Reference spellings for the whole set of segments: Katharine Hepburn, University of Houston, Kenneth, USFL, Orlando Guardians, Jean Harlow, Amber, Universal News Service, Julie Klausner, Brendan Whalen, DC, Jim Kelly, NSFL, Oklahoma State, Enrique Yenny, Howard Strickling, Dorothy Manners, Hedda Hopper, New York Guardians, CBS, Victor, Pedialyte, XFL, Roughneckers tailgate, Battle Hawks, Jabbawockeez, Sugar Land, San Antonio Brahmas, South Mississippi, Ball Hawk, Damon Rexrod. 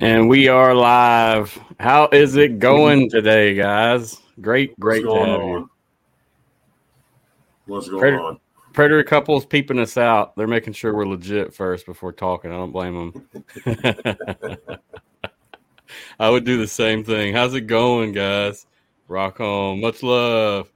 And we are live. How is it going today, guys? Great to have you. What's going on? Predator Couple's peeping us out. They're making sure we're legit first before talking. I don't blame them. I would do the same thing. How's it going, guys? Rock on. Much love.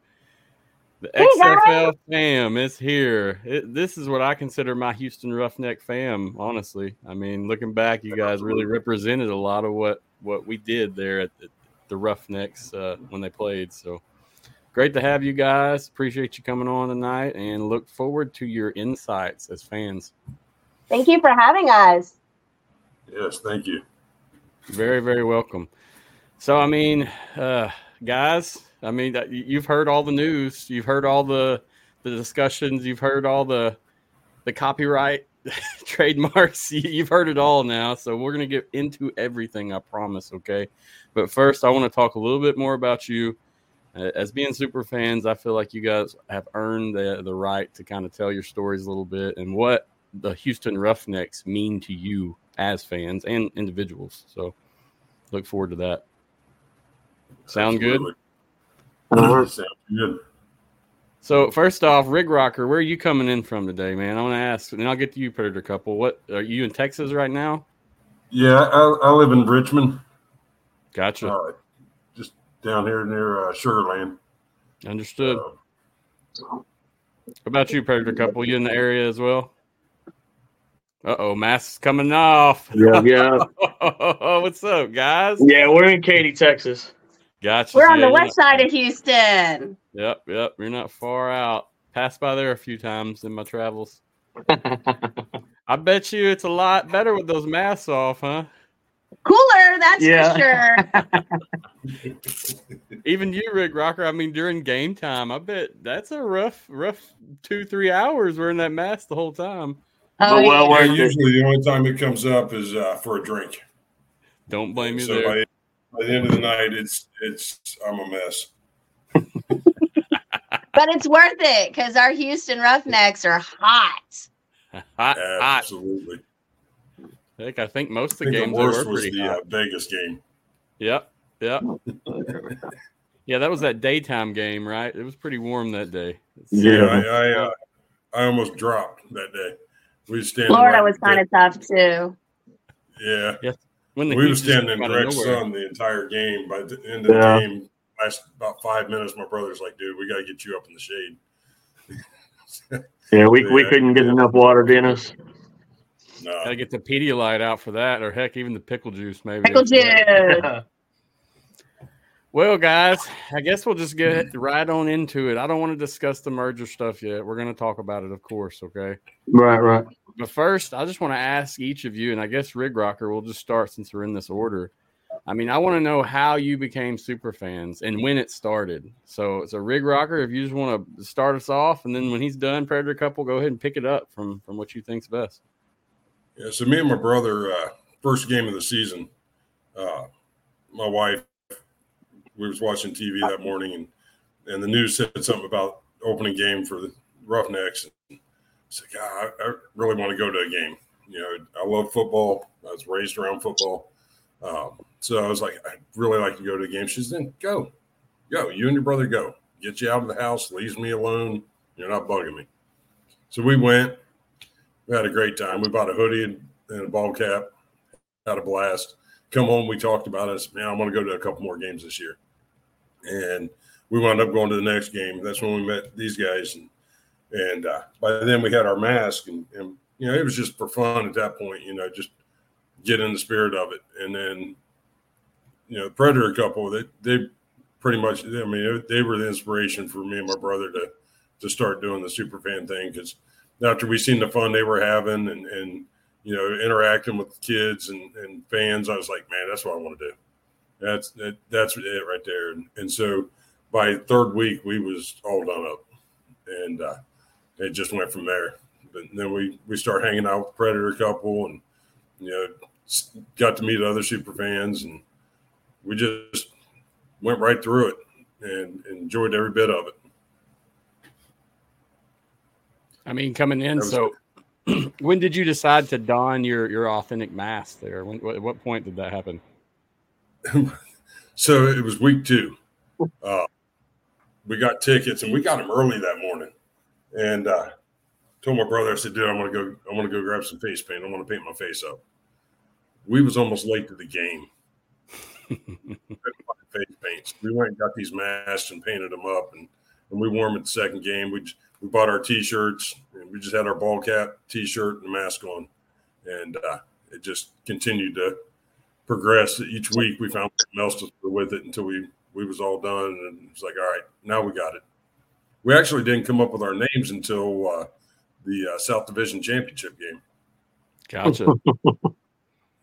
The XFL fam is here. This is what I consider my Houston Roughneck fam, honestly. I mean, looking back, you guys really represented a lot of what we did there at the Roughnecks when they played. So great to have you guys. Appreciate you coming on tonight and look forward to your insights as fans. Thank you for having us. Yes, thank you. Very, very welcome. So, I mean, guys, I mean, you've heard all the news. You've heard all the discussions. You've heard all the copyright trademarks. You've heard it all now. So we're going to get into everything, I promise, okay? But first, I want to talk a little bit more about you. As being super fans, I feel like you guys have earned the right to kind of tell your stories a little bit and what the Houston Roughnecks mean to you as fans and individuals. So look forward to that. Sound Absolutely. Good? So first off, Rig Rocker, where are you coming in from today, man? I want to ask, and I'll get to you, Predator Couple. What are you in Texas right now? Yeah, I live in Richmond. Gotcha. Just down here near Sugar Land. Understood. How about you, Predator Couple? You in the area as well? Uh-oh, mask's coming off. Yeah. What's up, guys? Yeah, we're in Katy, Texas. Gotcha. We're on the west side of Houston. Yep. You're not far out. Passed by there a few times in my travels. I bet you it's a lot better with those masks off, huh? Cooler, that's for sure. Even you, Rig Rocker, I mean, during game time, I bet that's a rough 2-3 hours wearing that mask the whole time. Oh, well, yeah. Usually the only time it comes up is for a drink. Don't blame you there. By the end of the night, I'm a mess. But it's worth it because our Houston Roughnecks are hot. Absolutely. Heck, I think most of the games were pretty hot. The Vegas game. Yep. Yeah, that was that daytime game, right? It was pretty warm that day. Yeah, I almost dropped that day. Florida was kind of tough too. Yeah. Yes. We were standing in direct sun the entire game. By the end of the game, last about 5 minutes, my brother's like, dude, we got to get you up in the shade. We couldn't get enough water in us. No. Got to get the Pedialyte out for that, or heck, even the pickle juice maybe. Pickle juice. Well, guys, I guess we'll just get right on into it. I don't want to discuss the merger stuff yet. We're going to talk about it, of course, okay? Right. But first, I just want to ask each of you, and I guess Rig Rocker, we'll just start since we're in this order. I mean, I want to know how you became super fans and when it started. So Rig Rocker, if you just want to start us off, and then when he's done, Predator Couple, go ahead and pick it up from what you think's best. Yeah, so me and my brother, first game of the season, my wife, we was watching TV that morning, and the news said something about opening game for the Roughnecks. And I said, God, I really want to go to a game. You know, I love football. I was raised around football. So I was like, I'd really like to go to a game. She's then go. You and your brother go. Get you out of the house. Leaves me alone. You're not bugging me. So we went. We had a great time. We bought a hoodie and a ball cap. Had a blast. Come home, we talked about it. I said, man, I want to go to a couple more games this year. And we wound up going to the next game. That's when we met these guys. And by then we had our mask. And, you know, it was just for fun at that point, you know, just get in the spirit of it. And then, you know, the Predator Couple, they pretty much, I mean, they were the inspiration for me and my brother to start doing the superfan thing. Because after we seen the fun they were having and you know, interacting with kids and fans, I was like, man, that's what I want to do. That's it right there. And so by third week, we was all done up. And it just went from there. But then we started hanging out with the Predator Couple and, you know, got to meet other super fans. And we just went right through it and enjoyed every bit of it. I mean, coming in, When did you decide to don your authentic mask there? At what point did that happen? So it was week two. We got tickets and we got them early that morning. And told my brother, I said, dude, I'm gonna go grab some face paint. I want to paint my face up. We was almost late to the game. Face paints. We went and got these masks and painted them up, and we wore them at the second game. We bought our T-shirts, and we just had our ball cap, T-shirt, and a mask on, and it just continued to progress. Each week we found something else to do with it until we was all done, and it was like, all right, now we got it. We actually didn't come up with our names until the South Division Championship game. Gotcha.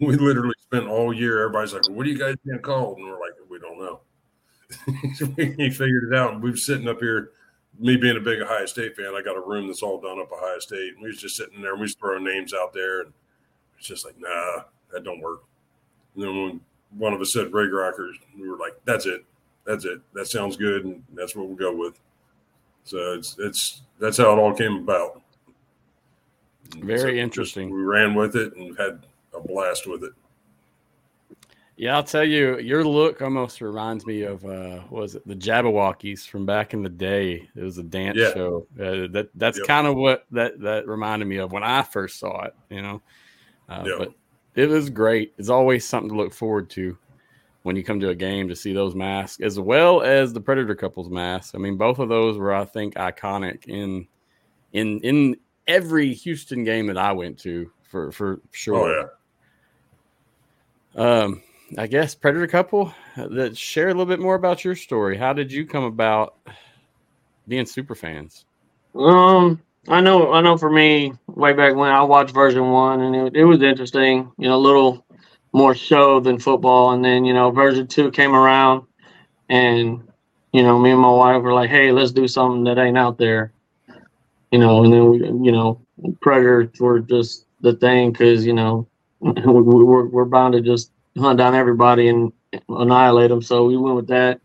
We literally spent all year, everybody's like, well, what are you guys being called? And we're like, we don't know. He figured it out. And we were sitting up here, me being a big Ohio State fan, I got a room that's all done up Ohio State. And we was just sitting there and we was throwing names out there. And it's just like, nah, that don't work. And then when one of us said Rig Rocker, we were like, that's it. That sounds good. And that's what we'll go with. So that's how it all came about. Very interesting. We ran with it and had a blast with it. Yeah, I'll tell you, your look almost reminds me of the Jabbawockeez from back in the day. It was a dance show. That's kind of what that reminded me of when I first saw it, you know. But it was great. It's always something to look forward to when you come to a game to see those masks, as well as the Predator Couple's masks. I mean, both of those were, I think, iconic in every Houston game that I went to for sure. Oh, yeah. I guess Predator Couple, that share a little bit more about your story. How did you come about being super fans? I know for me, way back when I watched version 1 and it was interesting, you know, a little more show than football. And then, you know, version 2 came around and, you know, me and my wife were like, hey, let's do something that ain't out there. You know, and then, Predators were just the thing because, you know, we're bound to just hunt down everybody and annihilate them. So we went with that.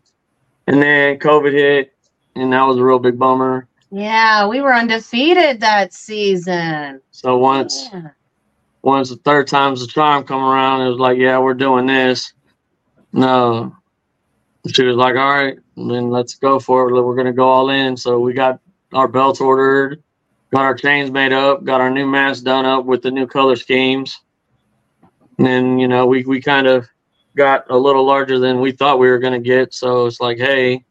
And then COVID hit, and that was a real big bummer. Yeah, we were undefeated that season. So once the third time's the charm come around, it was like, yeah, we're doing this. No. She was like, all right, then let's go for it. We're going to go all in. So we got our belts ordered, got our chains made up, got our new masks done up with the new color schemes. And then, you know, we kind of got a little larger than we thought we were going to get. So it's like, hey,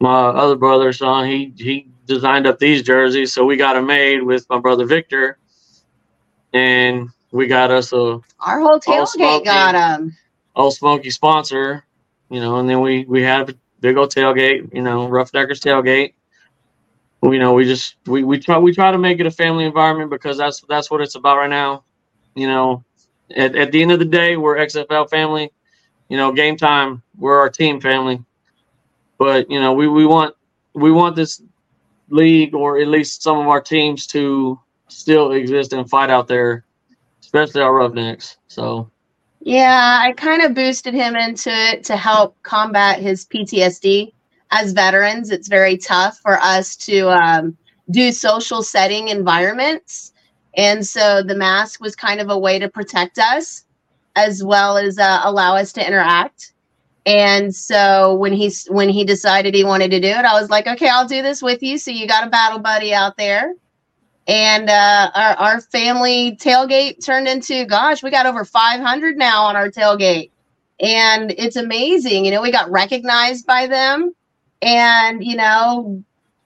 my other brother, Sean, he designed up these jerseys. So we got them made with my brother, Victor. And we got us our whole tailgate got them. Old Smoky sponsor, you know, and then we had a big old tailgate, you know, Roughneckers tailgate. You know, we try to make it a family environment because that's what it's about right now. You know, at the end of the day, we're XFL family. You know, game time, we're our team family. But, you know, we want this league or at least some of our teams to still exist and fight out there, especially our Roughnecks. So, yeah, I kind of boosted him into it to help combat his PTSD. As veterans, it's very tough for us to do social setting environments. And so the mask was kind of a way to protect us as well as allow us to interact. And so when he decided he wanted to do it, I was like, okay, I'll do this with you. So you got a battle buddy out there. And our family tailgate turned into, gosh, we got over 500 now on our tailgate. And it's amazing. You know, we got recognized by them. And, you know,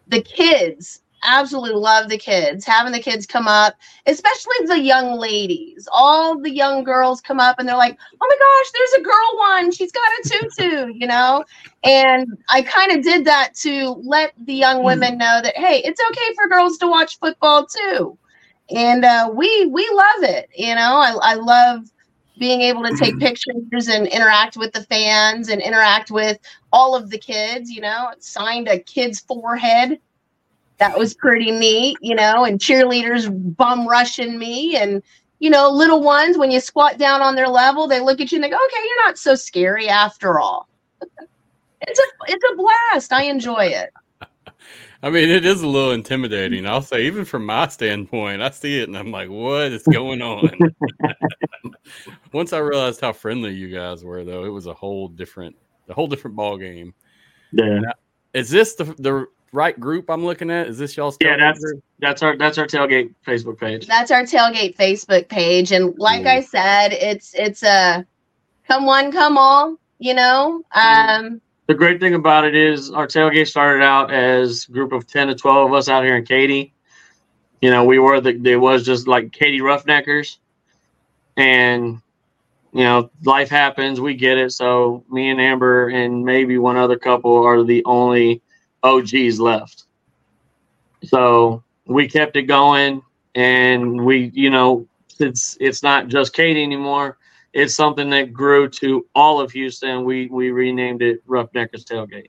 the kids. Absolutely love the kids, having the kids come up, especially the young ladies. All the young girls come up and they're like, oh my gosh, there's a girl one. She's got a tutu, you know? And I kind of did that to let the young women know that, hey, it's okay for girls to watch football too. And we love it, you know? I love being able to take pictures and interact with the fans and interact with all of the kids, you know? It signed a kid's forehead. That was pretty neat, you know, and cheerleaders bum rushing me. And, you know, little ones, when you squat down on their level, they look at you and they go, okay, you're not so scary after all. It's a blast. I enjoy it. I mean, it is a little intimidating. I'll say, even from my standpoint, I see it and I'm like, what is going on? Once I realized how friendly you guys were, though, it was a whole different ball game. Yeah. Now, is this the right group I'm looking at? Is this y'all's tailgate group? That's our tailgate Facebook page. That's our tailgate Facebook page. And like I said, it's a come one, come all, you know. The great thing about it is our tailgate started out as a group of 10 to 12 of us out here in Katy. You know, we were it was just like Katy Roughneckers. And, you know, life happens. We get it. So me and Amber and maybe one other couple are the only OGs left. So we kept it going. And we, you know, it's not just Katy anymore. It's something that grew to all of Houston. We renamed it Roughneckers Tailgate.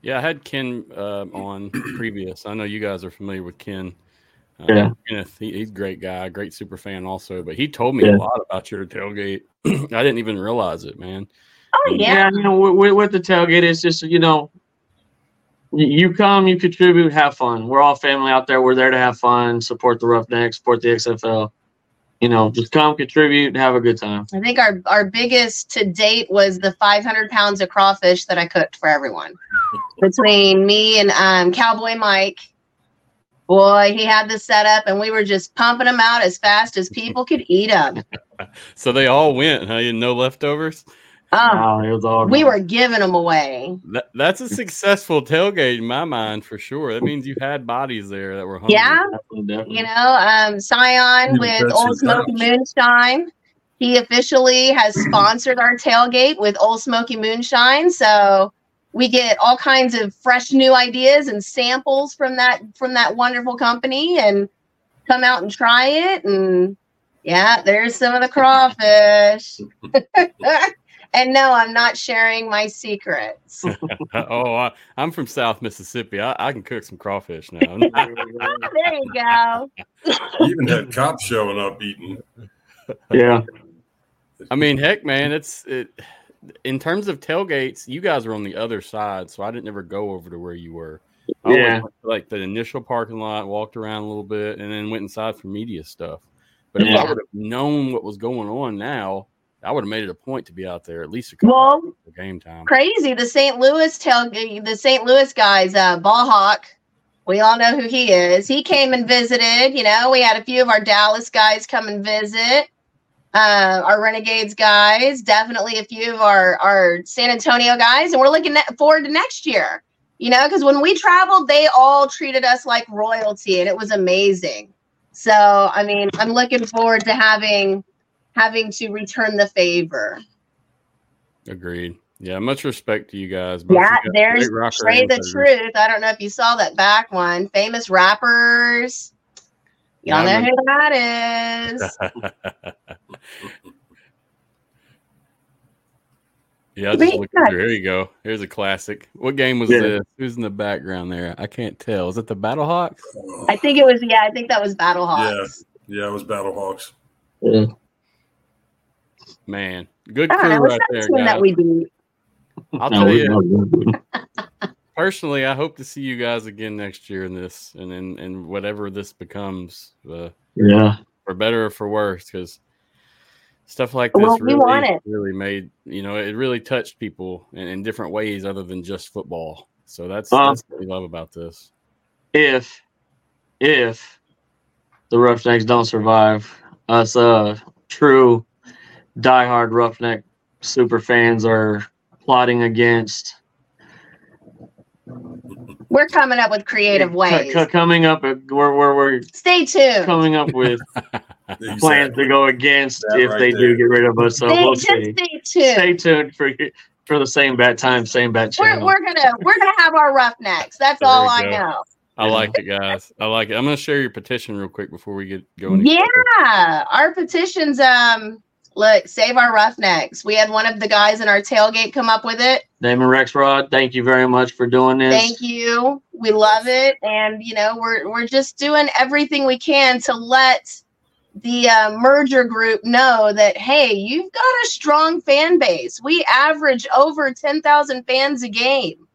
Yeah, I had Ken on previous. I know you guys are familiar with Ken. Yeah. Kenneth, he's a great guy, great super fan also. But he told me a lot about your tailgate. I didn't even realize it, man. Oh, yeah. You know, with the tailgate, it's just, you know, you come, you contribute, have fun. We're all family out there. We're there to have fun, support the Roughnecks, support the XFL. You know, just come, contribute, and have a good time. I think our biggest to date was the 500 pounds of crawfish that I cooked for everyone. Between me and Cowboy Mike, boy, he had this set up, and we were just pumping them out as fast as people could eat them. So they all went, huh? No leftovers? Oh, it was all we were giving them away. That's a successful tailgate in my mind for sure. That means you had bodies there that were hungry. Yeah, definitely. You know, Scion with Old Smoky Moonshine. He officially has sponsored our tailgate with Old Smoky Moonshine, so we get all kinds of fresh new ideas and samples from that wonderful company, and come out and try it. And yeah, there's some of the crawfish. And no, I'm not sharing my secrets. I'm from South Mississippi. I can cook some crawfish now. There you go. You even had cops showing up eating. Yeah. I mean, heck, man, it's in terms of tailgates, you guys were on the other side, so I didn't ever go over to where you were. I always went to, like, the initial parking lot, walked around a little bit, and then went inside for media stuff. But if I would have known what was going on now, I would have made it a point to be out there at least a couple of the game time. Crazy. The St. Louis guys, Ball Hawk, we all know who he is. He came and visited. You know, we had a few of our Dallas guys come and visit. Our Renegades guys, definitely a few of our San Antonio guys. And we're looking forward to next year, you know, because when we traveled, they all treated us like royalty, and it was amazing. So, I mean, I'm looking forward to having to return the favor. Agreed. Yeah, much respect to you guys. Yeah, you guys, there's Trey the Truth. I don't know if you saw that back one. Famous Rappers. Y'all know who that is. Yeah, just look at her. Here you go. Here's a classic. What game was this? Who's in the background there? I can't tell. Is it the Battle Hawks? I think it was, I think that was Battle Hawks. Yeah, it was Battle Hawks. Yeah. Man, good crew right there, guys. That we do. I'll tell you. Personally, I hope to see you guys again next year in this, and in whatever this becomes. For better or for worse, because stuff like this really made, you know, it really touched people in different ways other than just football. So that's what we love about this. If the Roughnecks don't survive, us true diehard Roughneck super fans are plotting against. We're coming up with creative ways. Coming up, we're stay tuned. Coming up with plans to go against if right they there. Do get rid of us. So we'll see. Stay tuned for the same bat time, same bat channel. We're gonna have our Roughnecks. That's there all I know. I like it, guys. I like it. I'm gonna share your petition real quick before we get going. Yeah, our petitions. Look, save our Roughnecks. We had one of the guys in our tailgate come up with it. Damon Rexrod, thank you very much for doing this. Thank you. We love it. And, you know, we're just doing everything we can to let the merger group know that, hey, you've got a strong fan base. We average over 10,000 fans a game.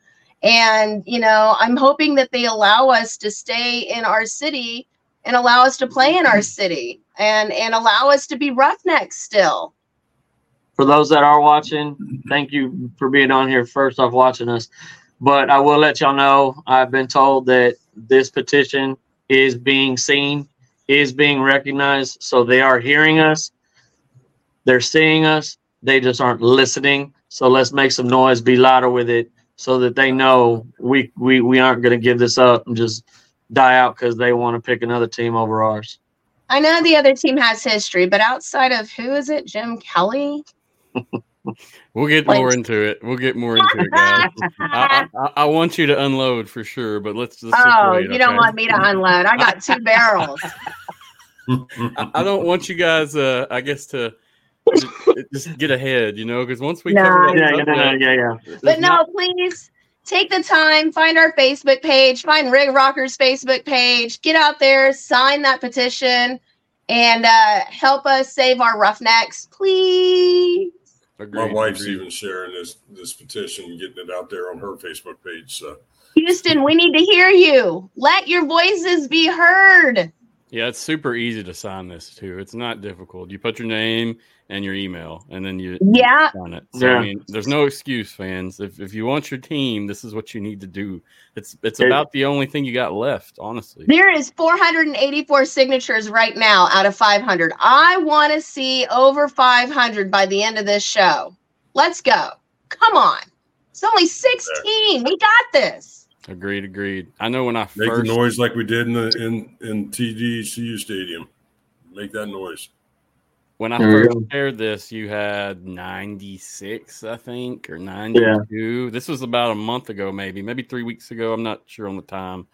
And, you know, I'm hoping that they allow us to stay in our city and allow us to play in our city and allow us to be Roughnecks still. For those that are watching, thank you for being on here first off watching us. But I will let y'all know, I've been told that this petition is being seen, is being recognized. So they are hearing us. They're seeing us. They just aren't listening. So let's make some noise, be louder with it, so that they know we aren't going to give this up and just die out because they want to pick another team over ours. I know the other team has history, but outside of who is it, Jim Kelly? We'll get more into it. We'll get more into it, guys. I want you to unload for sure, but let's don't want me to unload. I got two barrels. I don't want you guys, I guess, to just get ahead, you know, because once we cover up yeah. But please take the time, find our Facebook page, find Rig Rocker's Facebook page, get out there, sign that petition, and help us save our Roughnecks, please. Agreed. My wife's even sharing this petition and getting it out there on her Facebook page. So. Houston, we need to hear you. Let your voices be heard. Yeah, it's super easy to sign this, too. It's not difficult. You put your name and your email, and then you sign it. So, yeah. I mean, there's no excuse, fans. If you want your team, this is what you need to do. It's about the only thing you got left, honestly. There is 484 signatures right now out of 500. I want to see over 500 by the end of this show. Let's go. Come on. It's only 16. We got this. Agreed. I know when I first... Make the noise like we did in TDCU Stadium. Make that noise. When I first shared this, you had 96, I think, or 92. Yeah. This was about a month ago, maybe 3 weeks ago. I'm not sure on the time.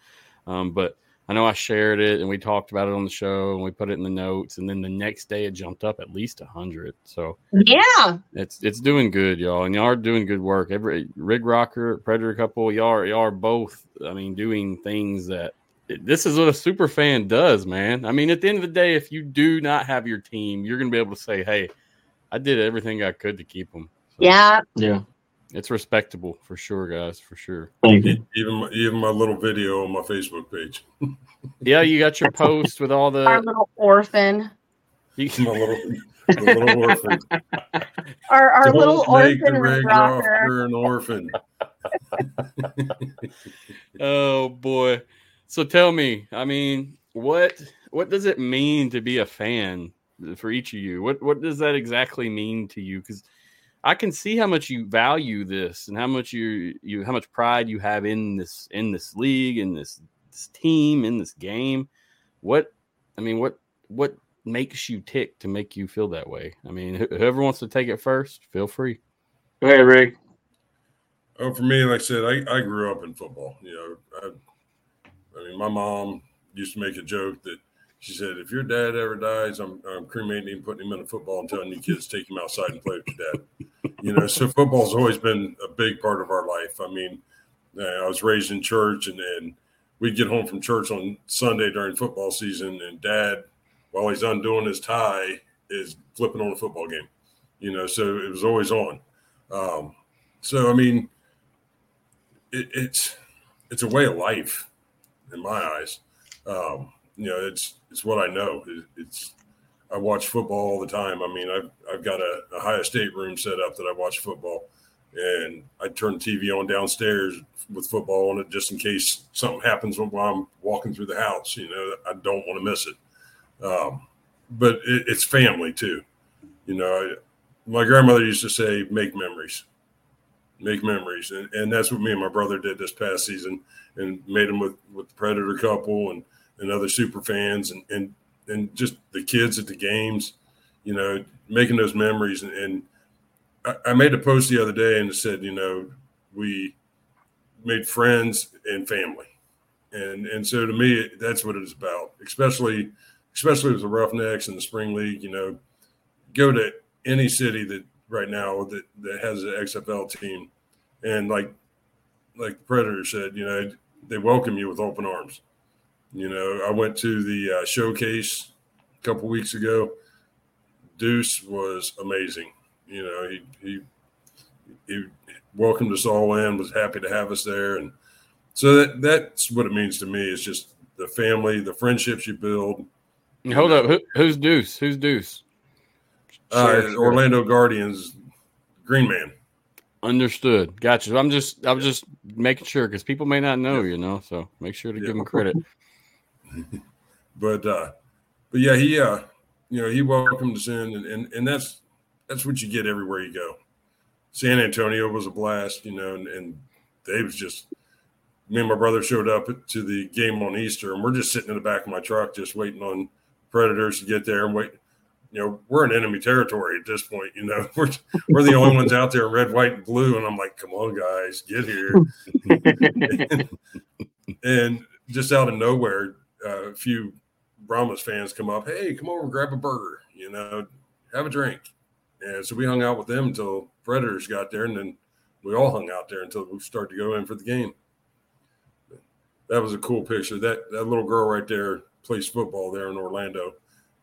But I know I shared it, and we talked about it on the show, and we put it in the notes, and then the next day it jumped up at least 100. So yeah, it's doing good, y'all, and y'all are doing good work. Every Rig Rocker, Predator Couple, y'all are both. I mean, doing things that this is what a super fan does, man. I mean, at the end of the day, if you do not have your team, you're gonna be able to say, "Hey, I did everything I could to keep them." So, yeah. It's respectable for sure, guys, for sure. Even my little video on my Facebook page. Yeah, you got your post with all the... Our little orphan. My little orphan. Our little orphan rocker. You're an orphan. Oh, boy. So tell me, I mean, what does it mean to be a fan for each of you? What does that exactly mean to you? Because I can see how much you value this and how much you how much pride you have in this league, in this team, in this game. What makes you tick to make you feel that way? I mean, whoever wants to take it first, feel free. Go ahead, Rick. Oh, for me, like I said, I grew up in football. You know, I mean, my mom used to make a joke that she said, "If your dad ever dies, I'm cremating him, putting him in a football, and telling you kids take him outside and play with your dad." You know, so football's always been a big part of our life. I mean, I was raised in church, and we'd get home from church on Sunday during football season, and Dad, while he's undoing his tie, is flipping on a football game. You know, so it was always on. So, I mean, it's a way of life in my eyes. You know, it's what I know. I watch football all the time. I mean, I've got a Ohio State room set up that I watch football, and I turn the TV on downstairs with football on it just in case something happens while I'm walking through the house. You know, I don't want to miss it. But it's family too. You know, my grandmother used to say, "Make memories," and that's what me and my brother did this past season, and made them with the Predator Couple and other super fans and just the kids at the games, you know, making those memories. And I made a post the other day and it said, you know, we made friends and family. And so to me, that's what it's about, especially with the Roughnecks and the Spring League. You know, go to any city that right now that has an XFL team. And like the Predator said, you know, they welcome you with open arms. You know, I went to the showcase a couple weeks ago. Deuce was amazing. You know, he he welcomed us all in, was happy to have us there. And so that's what it means to me. It's just the family, the friendships you build. Hold up. Who's Deuce? Who's Deuce? Orlando Guardians, Green Man. Understood. Gotcha. I'm just making sure because people may not know, you know, so make sure to give them credit. But yeah, he welcomed us in, and that's what you get everywhere you go. San Antonio was a blast, you know, and they was just, me and my brother showed up to the game on Easter, and we're just sitting in the back of my truck just waiting on Predators to get there and wait. You know, we're in enemy territory at this point. You know, we're the only ones out there in red, white, and blue. And I'm like, come on, guys, get here. And just out of nowhere, a few Brahmas fans come up. Hey, come over, grab a burger, you know, have a drink. And so we hung out with them until Predators got there. And then we all hung out there until we started to go in for the game. That was a cool picture. That little girl right there plays football there in Orlando.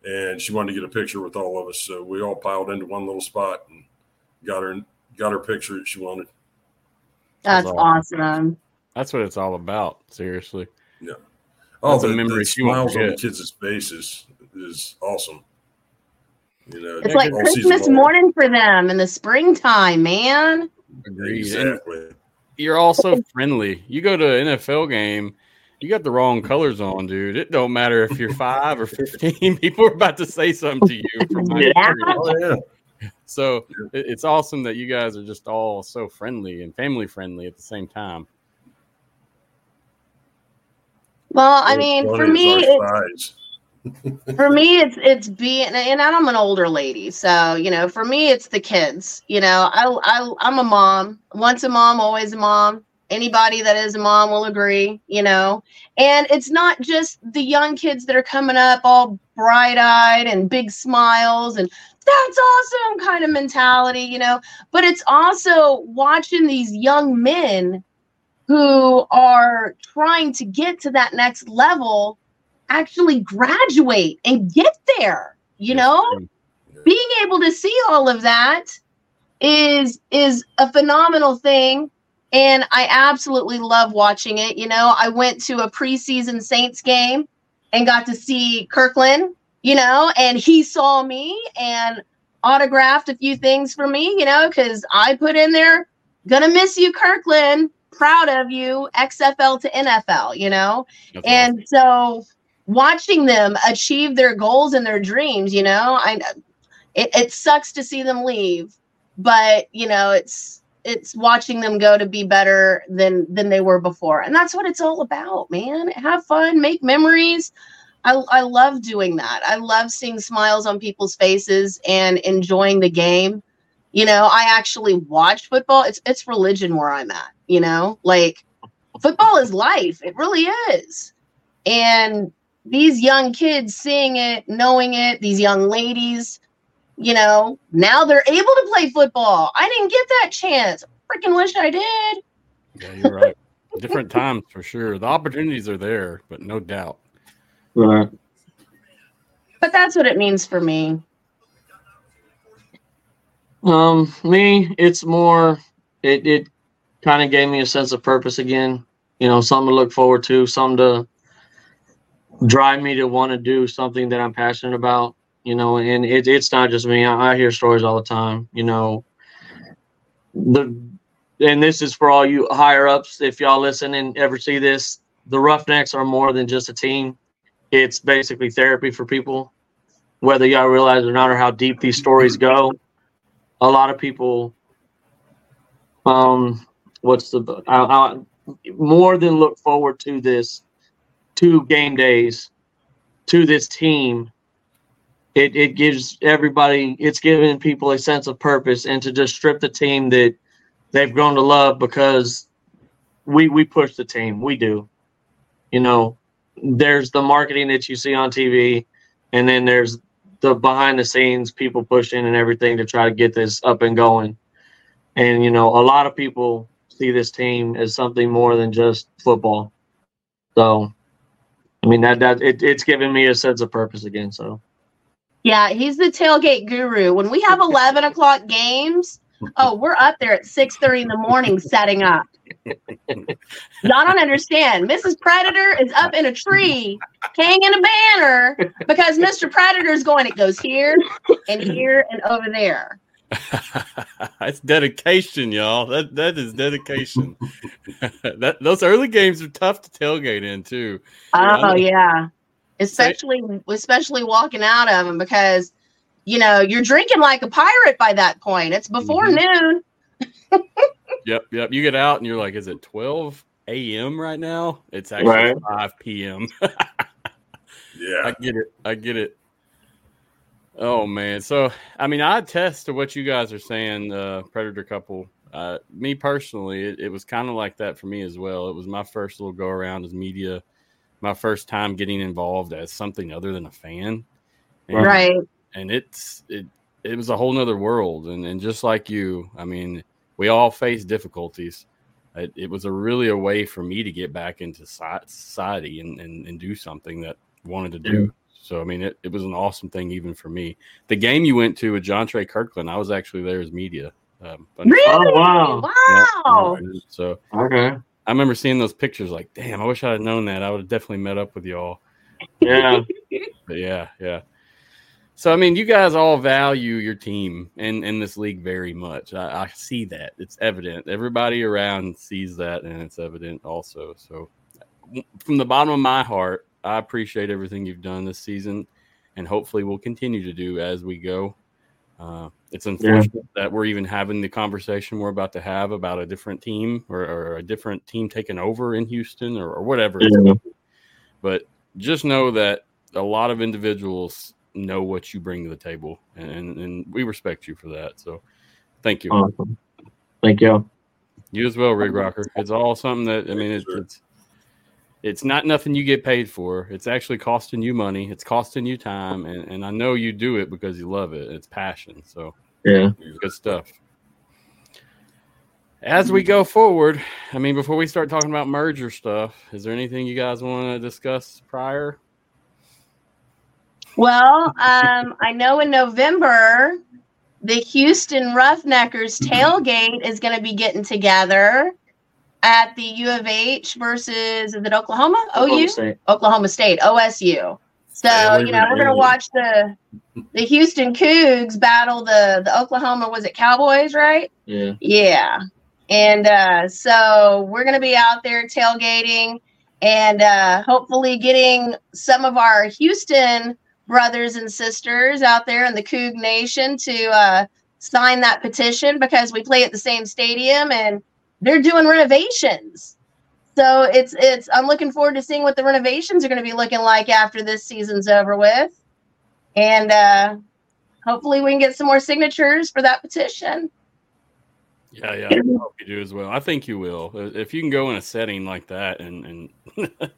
And she wanted to get a picture with all of us, so we all piled into one little spot and got her picture that she wanted. That's awesome. That's what it's all about, seriously. Yeah. Oh, the smiles on the kids' faces is awesome. You know, it's like Christmas morning for them in the springtime, man. Exactly. And you're also friendly. You go to an NFL game. You got the wrong colors on, dude. It don't matter if you're 5 or 15. People are about to say something to you. From So it's awesome that you guys are just all so friendly and family friendly at the same time. Well, I mean, for me, it's being, and I'm an older lady. So, you know, for me, it's the kids. You know, I'm a mom. Once a mom, always a mom. Anybody that is a mom will agree, you know, and it's not just the young kids that are coming up all bright eyed and big smiles and that's awesome kind of mentality, you know, but it's also watching these young men who are trying to get to that next level, actually graduate and get there, you know, being able to see all of that is a phenomenal thing. And I absolutely love watching it. You know, I went to a preseason Saints game and got to see Kirkland, you know, and he saw me and autographed a few things for me, you know, because I put in there, gonna miss you, Kirkland, proud of you, XFL to NFL, you know. That's and awesome. So watching them achieve their goals and their dreams, you know, it sucks to see them leave, but, you know, it's watching them go to be better than they were before. And that's what it's all about, man. Have fun, make memories. I love doing that. I love seeing smiles on people's faces and enjoying the game. You know, I actually watch football. It's religion where I'm at, you know, like football is life. It really is. And these young kids seeing it, knowing it, these young ladies, you know, now they're able to play football. I didn't get that chance. Freaking wish I did. Yeah, you're right. Different times for sure. The opportunities are there, but no doubt. Right. But that's what it means for me. Me, it's more, it kind of gave me a sense of purpose again. You know, something to look forward to, something to drive me to want to do something that I'm passionate about. You know, and it's not just me. I hear stories all the time, you know, and this is for all you higher ups. If y'all listen and ever see this, the Roughnecks are more than just a team. It's basically therapy for people, whether y'all realize it or not, or how deep these stories go. A lot of people, I more than look forward to this, to game days, to this team. It gives everybody, it's giving people a sense of purpose and to just strip the team that they've grown to love because we push the team. We do. You know, there's the marketing that you see on TV, and then there's the behind the scenes people pushing and everything to try to get this up and going. And, you know, a lot of people see this team as something more than just football. So, I mean, it's giving me a sense of purpose again, so. Yeah, he's the tailgate guru. When we have 11 o'clock games, Oh, we're up there at 6:30 in the morning setting up. Y'all don't understand. Mrs. Predator is up in a tree hanging a banner because Mr. Predator is going, it goes here and here and over there. That's dedication, y'all. That is dedication. Those early games are tough to tailgate in too. Oh yeah, especially walking out of them because you know you're drinking like a pirate by that point. It's before noon. Yep. You get out and you're like, is it 12 a.m. right now? It's actually 5 p.m. Yeah, I get it. Oh, man. So, I mean, I attest to what you guys are saying, Predator Couple. Me personally, it was kind of like that for me as well. It was my first little go around as media, my first time getting involved as something other than a fan. And, and it was a whole nother world. And just like you, I mean, we all face difficulties. It was a way for me to get back into society and do something that I wanted to do. So, I mean, it was an awesome thing even for me. The game you went to with John Trey Kirkland, I was actually there as media. Really? Oh, wow. Yeah. So, okay. I remember seeing those pictures like, damn, I wish I had known that. I would have definitely met up with y'all. Yeah. But yeah. So, I mean, you guys all value your team and this league very much. I see that. It's evident. Everybody around sees that, and it's evident also. So, from the bottom of my heart, I appreciate everything you've done this season, and hopefully we'll continue to do as we go. It's unfortunate that we're even having the conversation we're about to have about a different team or a different team taking over in Houston or whatever. Yeah. But just know that a lot of individuals know what you bring to the table, and we respect you for that. So thank you. Awesome. Thank you. You as well, Rig Rocker. It's all something that, I mean, it's not nothing you get paid for. It's actually costing you money. It's costing you time. And I know you do it because you love it. It's passion. So, yeah, good stuff. As we go forward, I mean, before we start talking about merger stuff, is there anything you guys want to discuss prior? Well, I know in November, the Houston Roughneckers tailgate is going to be getting together at the U of H versus, is it Oklahoma? OU? Oklahoma State, OSU. So, we're going to watch the Houston Cougs battle the Oklahoma, was it Cowboys, right? Yeah. Yeah. And so we're going to be out there tailgating and hopefully getting some of our Houston brothers and sisters out there in the Coug Nation to sign that petition because we play at the same stadium and they're doing renovations. So it's I'm looking forward to seeing what the renovations are going to be looking like after this season's over with. And hopefully we can get some more signatures for that petition. Yeah. I hope you do as well. I think you will. If you can go in a setting like that and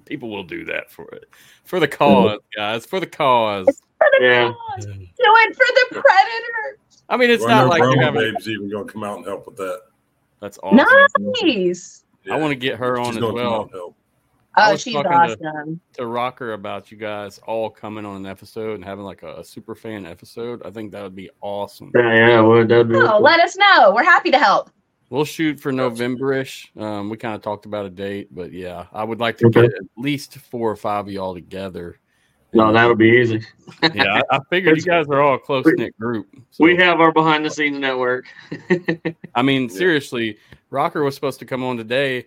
people will do that for it. For the cause, guys. For the cause. It's for the cause. Do it for the Predator. I mean, it's not like you have baby's even going to come out and help with that. That's awesome. Nice. Yeah. I want to get her on as well. Oh, she's awesome. To Rocker about you guys all coming on an episode and having like a super fan episode. I think that would be awesome. Yeah. Well, that'd be cool. Let us know. We're happy to help. We'll shoot for November-ish. We kind of talked about a date, but yeah, I would like to get at least 4 or 5 of y'all together. No, that would be easy. Yeah, I figured you guys are all a close-knit group. So. We have our behind-the-scenes network. I mean, seriously, Rocker was supposed to come on today,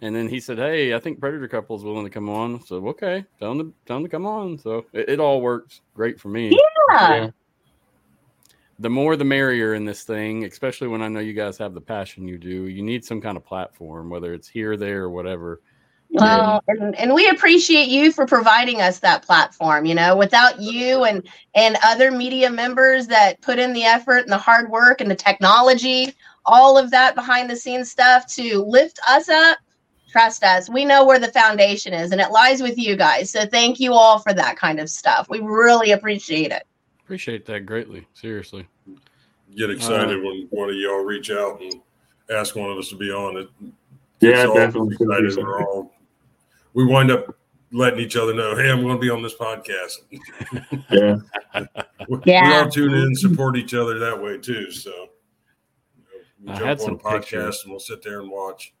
and then he said, hey, I think Predator Couple's willing to come on. So, okay, tell him to come on. So, it all works great for me. Yeah. The more the merrier in this thing, especially when I know you guys have the passion you do. You need some kind of platform, whether it's here, there, or whatever. Well, and we appreciate you for providing us that platform. You know, without you and other media members that put in the effort and the hard work and the technology, all of that behind the scenes stuff to lift us up, trust us, we know where the foundation is and it lies with you guys. So thank you all for that kind of stuff. We really appreciate it. Appreciate that greatly. Seriously. Get excited when one of y'all reach out and ask one of us to be on it. Yeah, definitely. Excited we're all. We wind up letting each other know, hey, I'm going to be on this podcast. Yeah. We all tune in and support each other that way, too. So, I had some pictures, and we'll sit there and watch.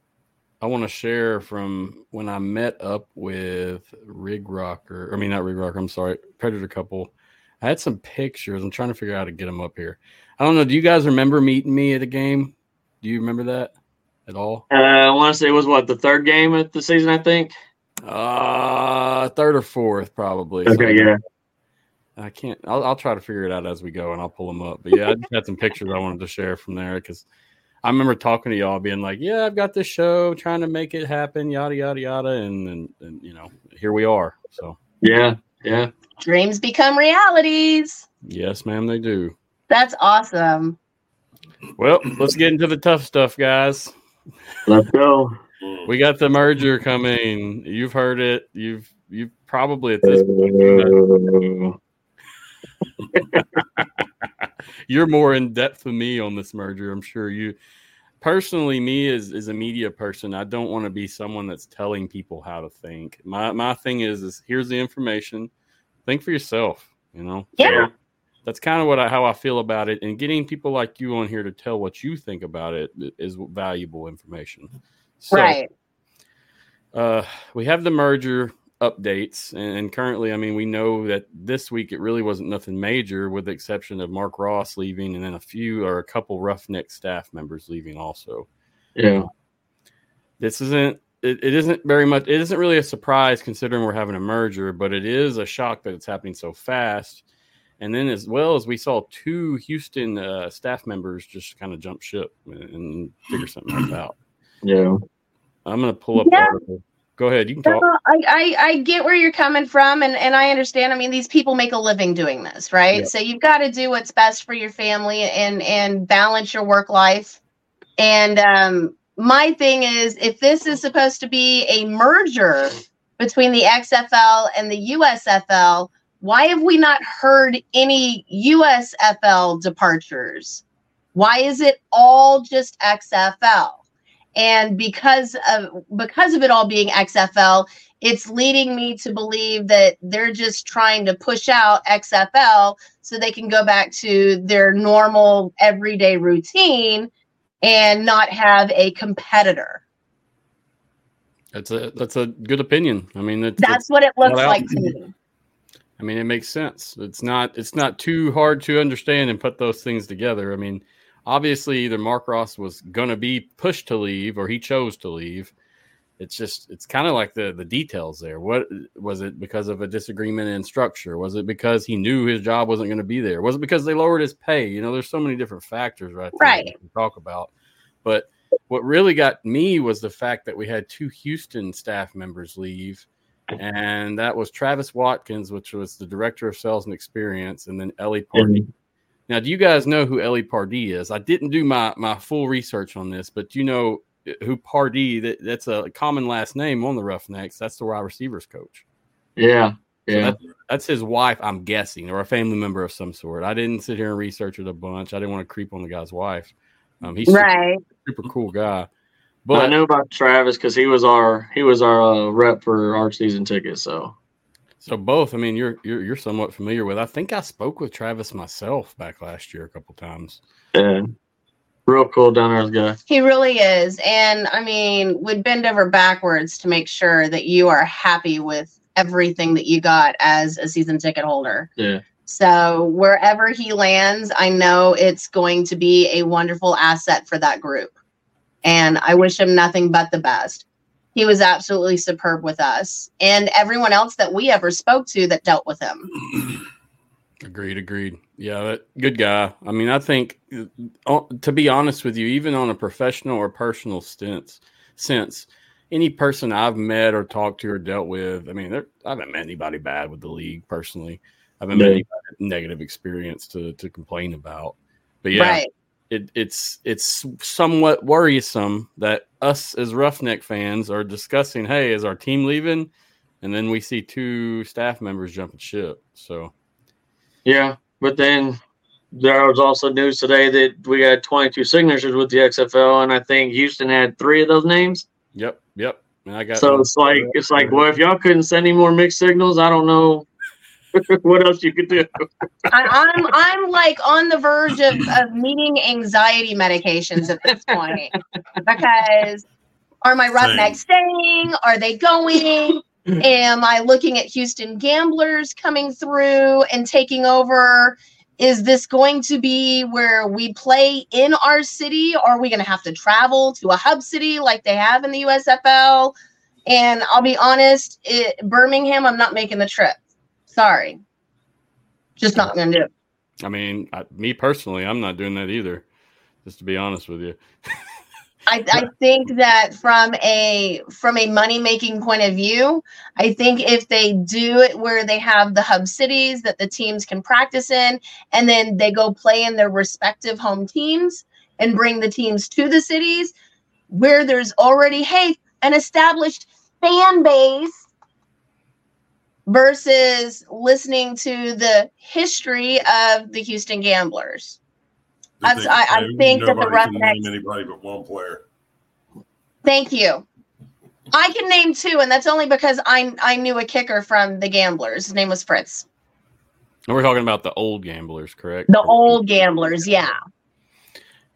I want to share from when I met up with Rig Rocker. I mean, not Rig Rocker. I'm sorry, Predator Couple. I had some pictures. I'm trying to figure out how to get them up here. I don't know. Do you guys remember meeting me at a game? Do you remember that at all? I want to say it was what, the third game of the season, I think. Third or fourth, probably. Okay, so, yeah. I can't. I'll try to figure it out as we go, and I'll pull them up. But yeah, I just had some pictures I wanted to share from there because I remember talking to y'all, being like, "Yeah, I've got this show, trying to make it happen, yada yada yada," and you know, here we are. So yeah. Dreams become realities. Yes, ma'am, they do. That's awesome. Well, let's get into the tough stuff, guys. Let's go. We got the merger coming. You've heard it. You've probably at this point. You're more in depth than me on this merger, I'm sure. You personally, me as a media person, I don't want to be someone that's telling people how to think. My thing is here's the information. Think for yourself, you know. Yeah. So that's kind of how I feel about it. And getting people like you on here to tell what you think about it is valuable information. So, right. We have the merger updates, and currently, I mean, we know that this week it really wasn't nothing major, with the exception of Mark Ross leaving, and then a couple Roughneck staff members leaving also. Yeah, this isn't it isn't very much. It isn't really a surprise considering we're having a merger, but it is a shock that it's happening so fast. And then, as well as we saw, two Houston staff members just kind of jump ship and figure something else out. Yeah, I'm gonna pull up. Yeah. Go ahead. You can talk. I get where you're coming from, and I understand. I mean, these people make a living doing this, right? Yeah. So you've got to do what's best for your family and balance your work life. And my thing is, if this is supposed to be a merger between the XFL and the USFL, why have we not heard any USFL departures? Why is it all just XFL? And because of it all being XFL, it's leading me to believe that they're just trying to push out XFL so they can go back to their normal everyday routine and not have a competitor. That's a good opinion. I mean, that's what it looks like to me. I mean, it makes sense. It's not too hard to understand and put those things together. I mean, obviously, either Mark Ross was going to be pushed to leave or he chose to leave. It's kind of like the details there. What was it? Because of a disagreement in structure? Was it because he knew his job wasn't going to be there? Was it because they lowered his pay? You know, there's so many different factors right there that we can talk about. But what really got me was the fact that we had two Houston staff members leave. And that was Travis Watkins, which was the director of sales and experience, and then Ellie Pardee. Mm-hmm. Now, do you guys know who Ellie Pardee is? I didn't do my full research on this, but you know who Pardee, that's a common last name on the Roughnecks. That's the wide receivers coach. Yeah. Yeah. So that's his wife, I'm guessing, or a family member of some sort. I didn't sit here and research it a bunch. I didn't want to creep on the guy's wife. He's right. super cool guy. But I know about Travis because he was our rep for our season ticket, so. So both, I mean, you're somewhat familiar with. I think I spoke with Travis myself back last year a couple times. Yeah, real cool down earth guy. He really is, and I mean, would bend over backwards to make sure that you are happy with everything that you got as a season ticket holder. Yeah. So wherever he lands, I know it's going to be a wonderful asset for that group, and I wish him nothing but the best. He was absolutely superb with us and everyone else that we ever spoke to that dealt with him. Agreed. Yeah, good guy. I mean, I think, to be honest with you, even on a professional or personal sense, any person I've met or talked to or dealt with, I mean, I haven't met anybody bad with the league personally. I haven't met anybody negative experience to complain about. But yeah. Right. It's somewhat worrisome that us as Roughneck fans are discussing, hey, is our team leaving? And then we see two staff members jumping ship. So, yeah, but then there was also news today that we had 22 signatures with the XFL, and I think Houston had 3 of those names. Yep. And I got so it's like, well, if y'all couldn't send any more mixed signals, I don't know. What else you could do? I'm like on the verge of needing anxiety medications at this point because are my Roughnecks staying? Are they going? Am I looking at Houston Gamblers coming through and taking over? Is this going to be where we play in our city? Or are we going to have to travel to a hub city like they have in the USFL? And I'll be honest, Birmingham, I'm not making the trip. Sorry. Just not going to do it. I mean, me personally, I'm not doing that either, just to be honest with you. I think that from a money-making point of view, I think if they do it where they have the hub cities that the teams can practice in, and then they go play in their respective home teams and bring the teams to the cities where there's already, an established fan base versus listening to the history of the Houston Gamblers. I think that the Roughnecks. Name anybody but one player. Thank you. I can name two, and that's only because I knew a kicker from the Gamblers. His name was Fritz. And we're talking about the old Gamblers, correct? The old Gamblers, yeah.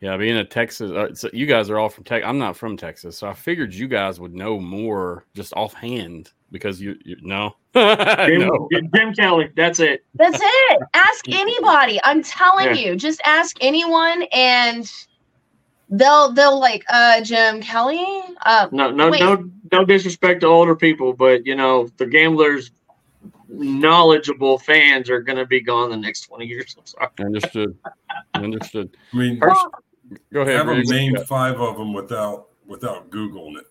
Yeah, being a Texas, so you guys are all from Texas. I'm not from Texas, so I figured you guys would know more just offhand because you know. Jim Kelly, that's it. That's it. Ask anybody. I'm telling you, just ask anyone, and they'll like Jim Kelly. No disrespect to older people, but you know the Gamblers' knowledgeable fans are going to be gone the next 20 years. I'm sorry. Understood. I mean, go ahead. Ever name five of them without Googling it.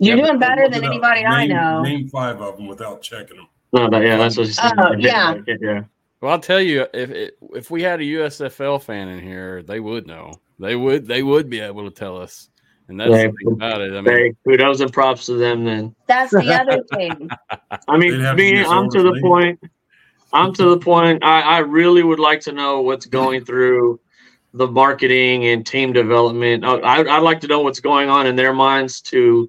You're doing better than anybody I know. Name five of them without checking them. No, yeah, that's what you said. Yeah. Well, I'll tell you, if we had a USFL fan in here, they would know. They would be able to tell us. And that's the thing about it. I mean, kudos and props to them. Then that's the other thing. I mean, I'm to the point. I really would like to know what's going through the marketing and team development. I'd like to know what's going on in their minds to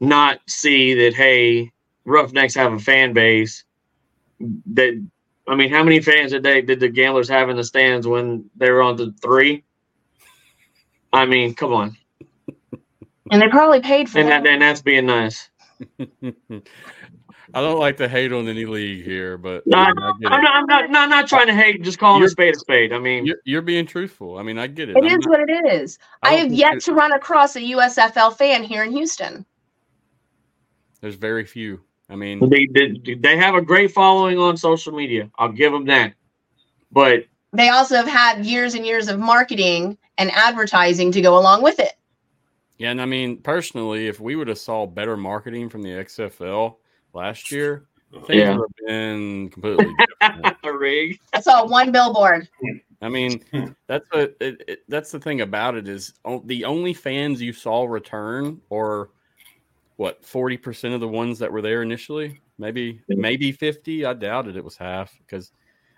not see that, hey, Roughnecks have a fan base. That, I mean, how many fans did the Gamblers have in the stands when they were on the 3? I mean, come on. And they probably paid for it. And that's being nice. I don't like to hate on any league here, but I'm not trying to hate. Just calling a spade a spade. I mean, you're being truthful. I mean, I get it. What it is. I have yet to run across a USFL fan here in Houston. There's very few. I mean, they have a great following on social media. I'll give them that. But they also have had years and years of marketing and advertising to go along with it. Yeah, and I mean, personally, if we would have saw better marketing from the XFL. Last year, things would have been completely different. A rig. I saw one billboard. I mean, that's the thing about it is the only fans you saw return or what 40% of the ones that were there initially, maybe 50. I doubted it was half because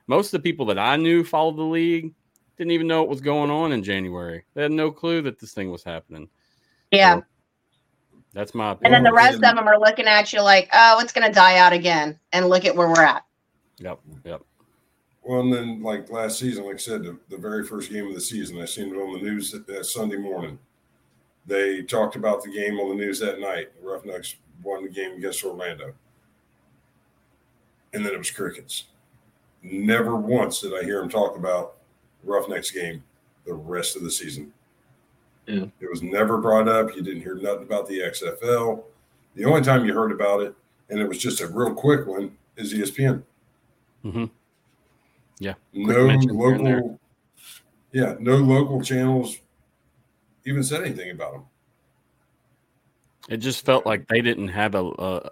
most of the people that I knew followed the league didn't even know what was going on in January. They had no clue that this thing was happening. Yeah. So, that's my opinion. And then the rest of them are looking at you like, oh, it's going to die out again. And look at where we're at. Yep. Well, and then like last season, like I said, the very first game of the season, I seen it on the news that Sunday morning. They talked about the game on the news that night. The Roughnecks won the game against Orlando. And then it was crickets. Never once did I hear them talk about the Roughnecks game the rest of the season. Yeah. It was never brought up. You didn't hear nothing about the XFL. The only time you heard about it, and it was just a real quick one, is ESPN. Mm-hmm. Yeah. No local channels even said anything about them. It just felt like they didn't have a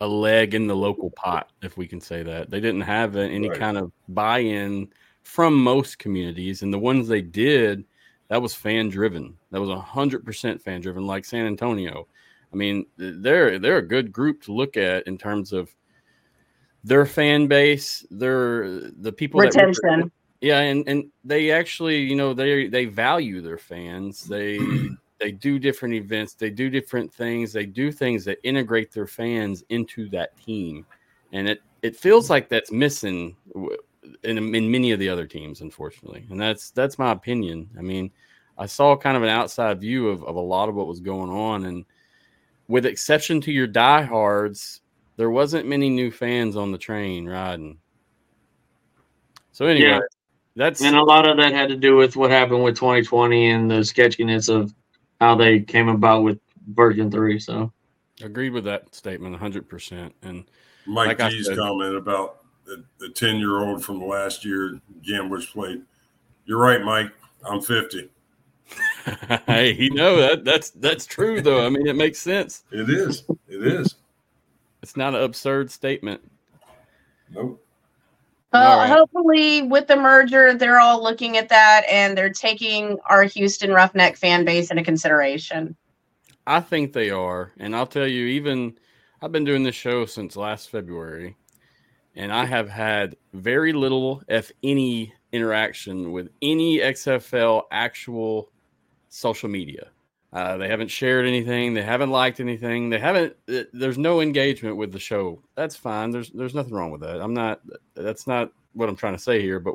leg in the local pot, if we can say that. They didn't have any kind of buy-in from most communities, and the ones they did, that was fan-driven. That was 100% fan-driven, like San Antonio. I mean, they're a good group to look at in terms of their fan base, the people retention. And they actually, you know, they value their fans. They do different events. They do different things. They do things that integrate their fans into that team. And it feels like that's missing in many of the other teams, unfortunately. And that's my opinion. I mean, I saw kind of an outside view of a lot of what was going on. And with exception to your diehards, there wasn't many new fans on the train riding. So anyway, yeah. And a lot of that had to do with what happened with 2020 and the sketchiness of how they came about with version 3. So agreed with that statement 100%. And Mike D's comment about the 10-year-old from last year Gamblers played. You're right, Mike. I'm 50. Hey, you know that's true though. I mean, it makes sense. It is. It's not an absurd statement. Nope. Well, right. Hopefully with the merger, they're all looking at that and they're taking our Houston Roughneck fan base into consideration. I think they are. And I'll tell you, I've been doing this show since last February, and I have had very little, if any, interaction with any XFL actual social media. They haven't shared anything. They haven't liked anything. There's no engagement with the show. That's fine. There's nothing wrong with that. That's not what I'm trying to say here, but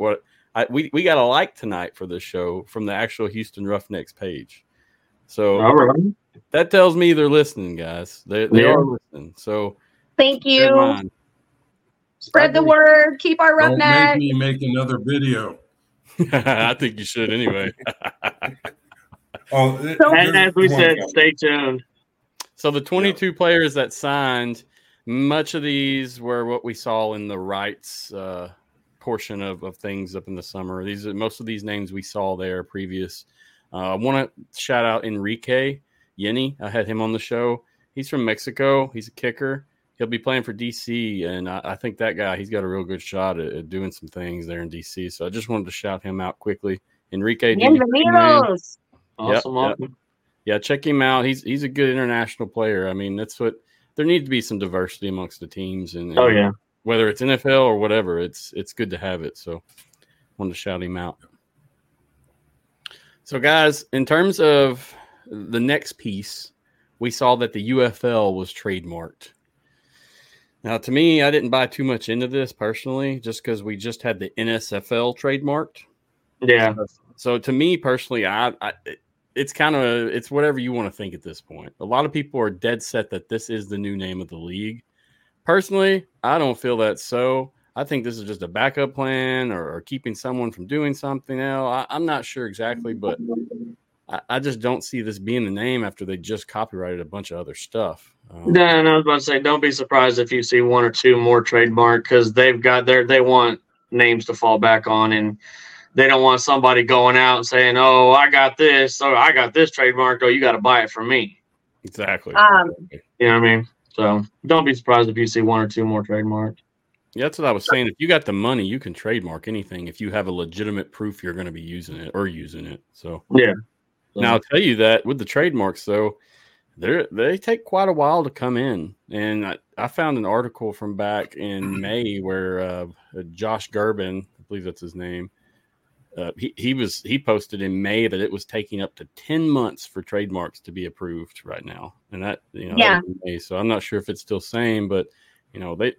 we got a like tonight for this show from the actual Houston Roughnecks page. So all right. That tells me they're listening, guys. They are listening. So thank you. Spread the word. Keep our Roughnecks. Don't make me make another video. I think you should anyway. And as we said, stay tuned. So the 22 players that signed, much of these were what we saw in the rights portion of things up in the summer. Most of these names we saw there previous. I want to shout out Enrique Yenny. I had him on the show. He's from Mexico. He's a kicker. He'll be playing for DC, and I think that guy, he's got a real good shot at doing some things there in DC. So I just wanted to shout him out quickly. Enrique. Bienvenidos. Awesome. Yep. Yeah, check him out. He's a good international player. I mean, that's what there needs to be some diversity amongst the teams, and whether it's NFL or whatever, it's good to have it. So, wanted to shout him out. So, guys, in terms of the next piece, we saw that the UFL was trademarked. Now, to me, I didn't buy too much into this personally, just because we just had the NSFL trademarked. Yeah. So to me personally, it's whatever you want to think at this point. A lot of people are dead set that this is the new name of the league. Personally, I don't feel that so. I think this is just a backup plan or keeping someone from doing something else. I'm not sure exactly, but I just don't see this being the name after they just copyrighted a bunch of other stuff. And I was about to say, don't be surprised if you see one or two more trademark because they've got they want names to fall back on and they don't want somebody going out and saying, "Oh, I got this. So I got this trademark. Oh, you got to buy it from me." Exactly. You know what I mean? So don't be surprised if you see one or two more trademarked. Yeah, that's what I was saying. If you got the money, you can trademark anything if you have a legitimate proof you're going to be using it. So yeah. Now I'll tell you that with the trademarks, though, they take quite a while to come in. And I found an article from back in May where Josh Gerben, I believe that's his name. He posted in May that it was taking up to 10 months for trademarks to be approved right now. And that was in May, so I'm not sure if it's still same, but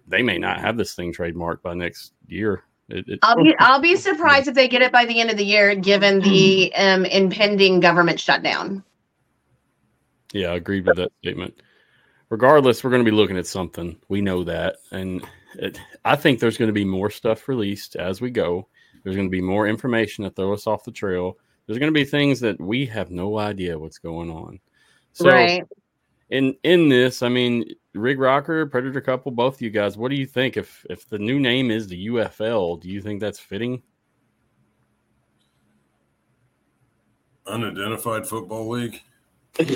they may not have this thing trademarked by next year. I'll be surprised if they get it by the end of the year, given the impending government shutdown. Yeah, I agreed with that statement. Regardless, we're going to be looking at something. We know that. And I think there's going to be more stuff released as we go. There's going to be more information to throw us off the trail. There's going to be things that we have no idea what's going on. So right. in this, I mean, Rig Rocker, Predator Couple, both of you guys, what do you think? If the new name is the UFL, do you think that's fitting? Unidentified Football League.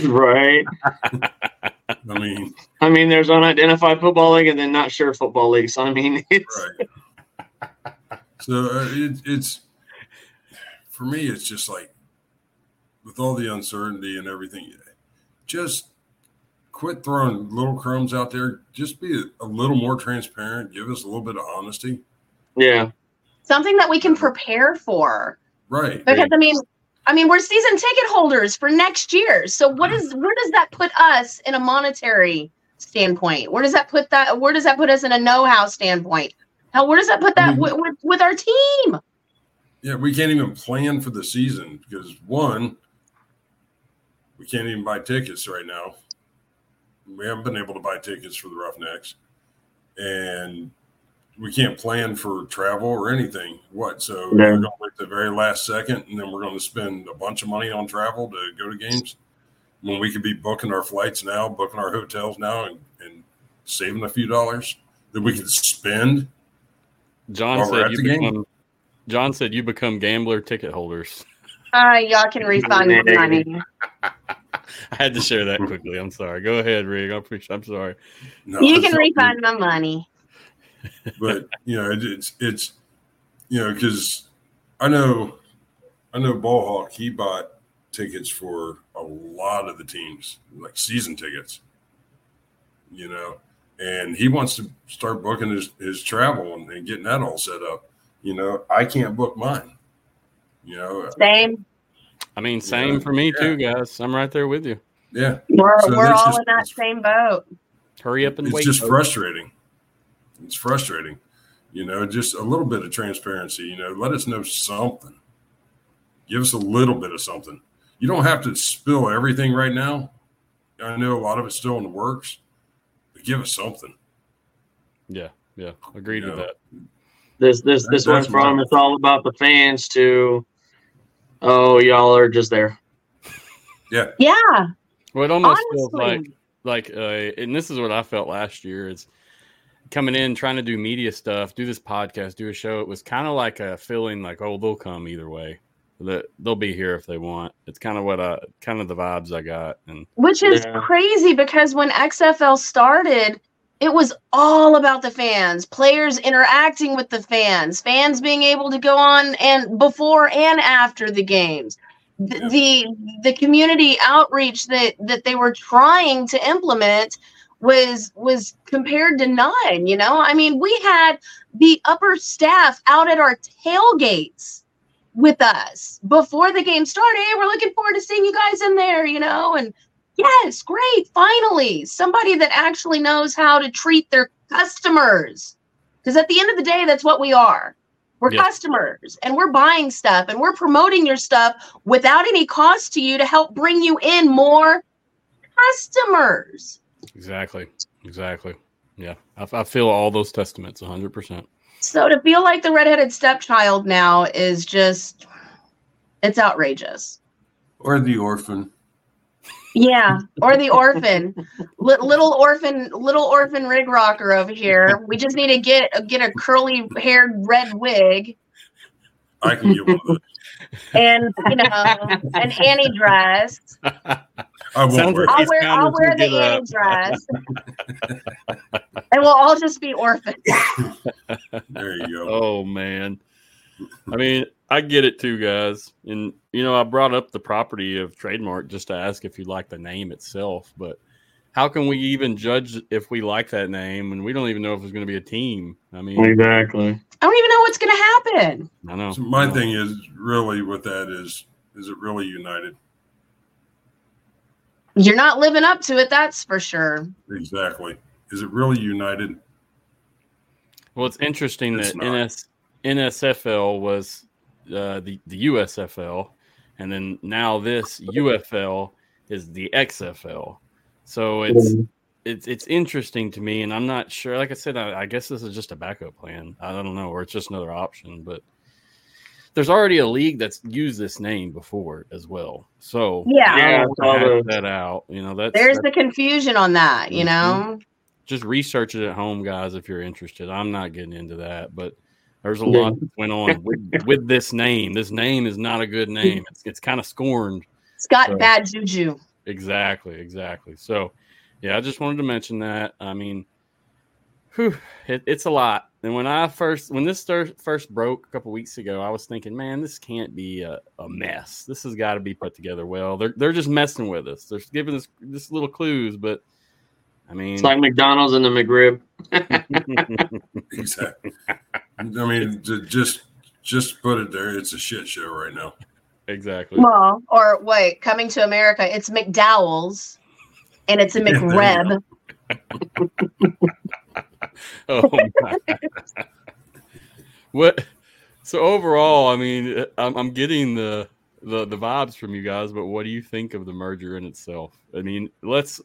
Right. I mean, there's Unidentified Football League and then Not Sure Football League. So, I mean, it's... Right. So it's for me, it's just like with all the uncertainty and everything, just quit throwing little crumbs out there. Just be a little more transparent. Give us a little bit of honesty. Yeah. Something that we can prepare for. Right. Because I mean, we're season ticket holders for next year. So where does that put us in a monetary standpoint? Where does that put that? Where does that put us in a know-how standpoint? Hell, where does that put that with our team? Yeah, we can't even plan for the season because, one, we can't even buy tickets right now. We haven't been able to buy tickets for the Roughnecks. And we can't plan for travel or anything. So we're going to wait the very last second, and then we're going to spend a bunch of money on travel to go to games when we could be booking our flights now, booking our hotels now, and saving a few dollars that we could spend. John said you become gambler ticket holders. Y'all can refund my money. I had to share that quickly. I'm sorry. Go ahead, Rig. I'm sorry. No, you can refund my money. But, you know, it's you know, because I know Ball Hawk, he bought tickets for a lot of the teams, like season tickets, you know, and he wants to start booking his travel and getting that all set up. You know, I can't book mine. You know, same. I mean, same for me too, guys. I'm right there with you. Yeah, we're all in that same boat. Hurry up and wait. It's just frustrating. It's frustrating. You know, just a little bit of transparency. You know, let us know something. Give us a little bit of something. You don't have to spill everything right now. I know a lot of it's still in the works, but give us something. Yeah, agreed with that. This one's from it's all about the fans to y'all are just there. Yeah. Well, it almost feels like and this is what I felt last year is coming in trying to do media stuff, do this podcast, do a show. It was kind of like a feeling like, oh, they'll come either way. That they'll be here if they want. It's kind of the vibes I got, and which is crazy because when XFL started, it was all about the fans, players interacting with the fans, fans being able to go on and before and after the games, the community outreach that they were trying to implement was compared to none. You know, I mean, we had the upper staff out at our tailgates with us before the game started. Hey, we're looking forward to seeing you guys in there, you know, and yes, great. Finally, somebody that actually knows how to treat their customers. Because at the end of the day, that's what we are. We're customers, and we're buying stuff, and we're promoting your stuff without any cost to you to help bring you in more customers. Exactly. Yeah. I feel all those testaments 100%. So to feel like the redheaded stepchild now is just, it's outrageous. Or the orphan. Yeah, or the orphan, little orphan Rig Rocker over here. We just need to get a curly-haired red wig. I can get one of those. And you know, an Annie dress. I'll wear the Annie dress, and we'll all just be orphans. There you go. Oh man, I mean. I get it too, guys. And, you know, I brought up the property of trademark just to ask if you like the name itself. But how can we even judge if we like that name when we don't even know if there's going to be a team? I mean, exactly. I don't even know what's going to happen. I know. So my thing is really with that is it really united? You're not living up to it, that's for sure. Exactly. Is it really united? Well, it's interesting that NSFL was – the USFL, and then now this UFL is the XFL. So it's interesting to me, and I'm not sure. Like I said, I guess this is just a backup plan. I don't know, or it's just another option. But there's already a league that's used this name before as well. So that out. You know, there's the confusion on that. You know, just research it at home, guys, if you're interested. I'm not getting into that, but. There's a lot that went on with this name. This name is not a good name. It's kind of scorned. It's got bad juju. Exactly. So, yeah, I just wanted to mention that. I mean, it's a lot. And when this first broke a couple weeks ago, I was thinking, man, this can't be a mess. This has got to be put together well. They're just messing with us. They're giving us this little clues, but. I mean, it's like McDonald's and the McRib. Exactly. I mean, just put it there. It's a shit show right now. Exactly. Well, or wait, coming to America, it's McDowell's and it's a McRib. Oh my. What? So overall, I mean, I'm getting the vibes from you guys, but what do you think of the merger in itself? I mean, let's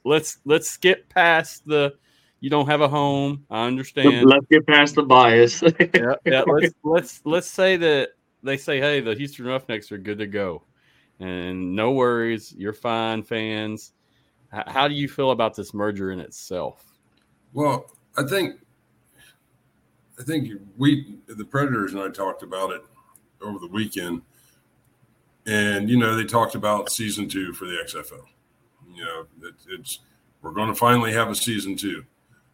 skip past the you don't have a home. I understand. Let's get past the bias. Yeah. Let's say that they say, hey, the Houston Roughnecks are good to go, and no worries, you're fine, fans. How do you feel about this merger in itself? Well, I think the Predators and I talked about it over the weekend, and they talked about season 2 for the XFL. We're going to finally have a season 2.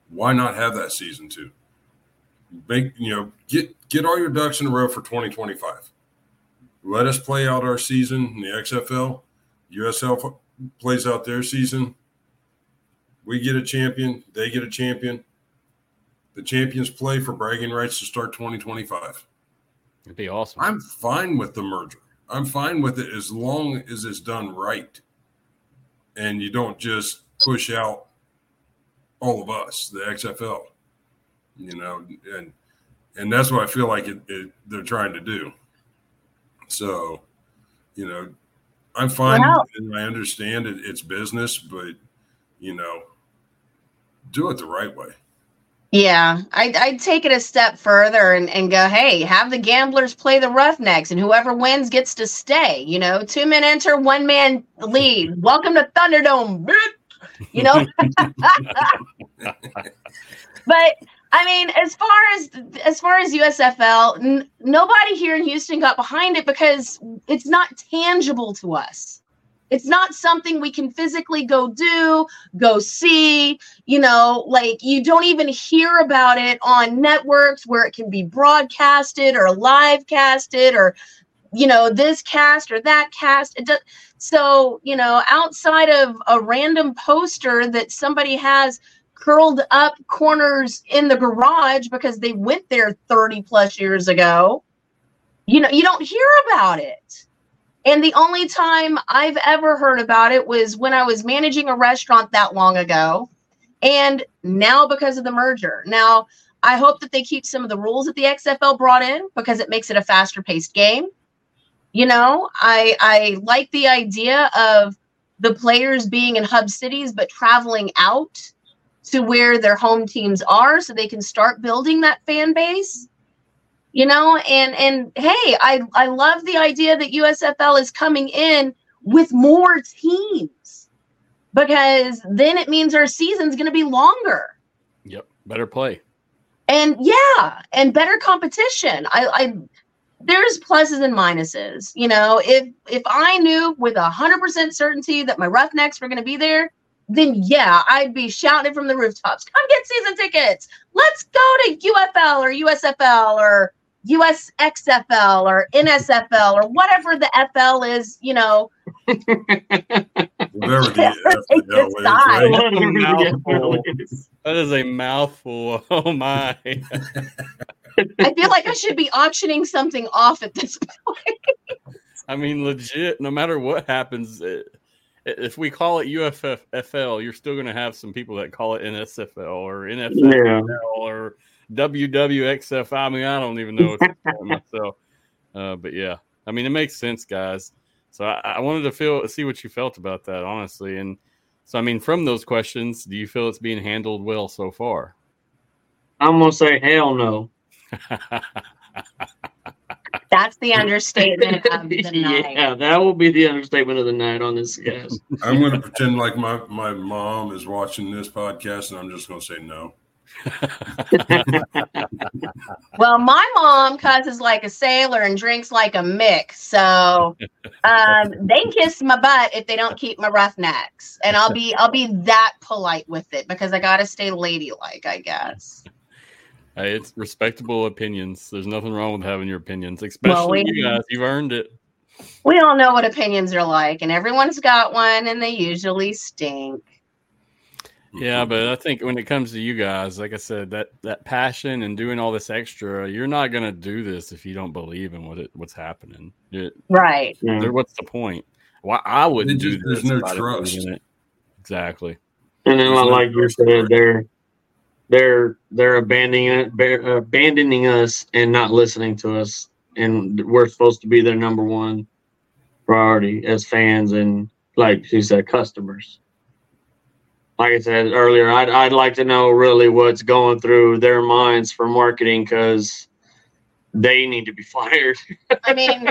Why not have that season 2? Make, get all your ducks in a row for 2025. Let us play out our season in the XFL. USFL plays out their season. We get a champion. They get a champion. The champions play for bragging rights to start 2025. It'd be awesome. I'm fine with the merger. I'm fine with it as long as it's done right. And you don't just push out all of us, the XFL, and that's what I feel like they're trying to do. So, I'm fine. Wow. And I understand it's business, but, do it the right way. Yeah, I'd take it a step further and go, hey, have the Gamblers play the Roughnecks, and whoever wins gets to stay. 2-man enter, 1-man lead. Welcome to Thunderdome, bitch. But I mean, as far as USFL, nobody here in Houston got behind it because it's not tangible to us. It's not something we can physically go see, you don't even hear about it on networks where it can be broadcasted or live casted or, this cast or that cast. It does, so, outside of a random poster that somebody has curled up corners in the garage because they went there 30 plus years ago, you don't hear about it. And the only time I've ever heard about it was when I was managing a restaurant that long ago, and now because of the merger. Now, I hope that they keep some of the rules that the XFL brought in because it makes it a faster-paced game. I like the idea of the players being in hub cities but traveling out to where their home teams are so they can start building that fan base. And hey, I love the idea that USFL is coming in with more teams because then it means our season's going to be longer. Yep. Better play. And better competition. There's pluses and minuses. If I knew with 100% certainty that my Roughnecks were going to be there, then yeah, I'd be shouting it from the rooftops. Come get season tickets. Let's go to UFL or USFL or USXFL or NSFL or whatever the FL is, Whatever the that is a mouthful. Oh my. I feel like I should be auctioning something off at this point. I mean, legit, no matter what happens, if we call it UFFL, you're still going to have some people that call it NSFL or NFL or WWXF. I mean, I don't even know what to call myself. But yeah, I mean, it makes sense, guys. So I wanted to see what you felt about that, honestly. And so, I mean, from those questions, do you feel it's being handled well so far? I'm going to say hell no. That's the understatement of the night. Yeah, that will be the understatement of the night on this cast. I'm going to pretend like my mom is watching this podcast, and I'm just going to say no. Well, my mom cusses like a sailor and drinks like a Mick, so they kiss my butt if they don't keep my Roughnecks, and I'll be that polite with it because I got to stay ladylike, I guess. Hey, it's respectable opinions. There's nothing wrong with having your opinions, especially you guys. You've earned it. We all know what opinions are like, and everyone's got one, and they usually stink. Yeah, but I think when it comes to you guys, like I said, that passion and doing all this extra, you're not going to do this if you don't believe in what's happening. Right. What's the point? Why I wouldn't do this. There's no trust. Exactly. And then, like you said, they're abandoning us and not listening to us, and we're supposed to be their number one priority as fans and, like she said, customers. Like I said earlier, I'd like to know really what's going through their minds for marketing, because they need to be fired. I mean,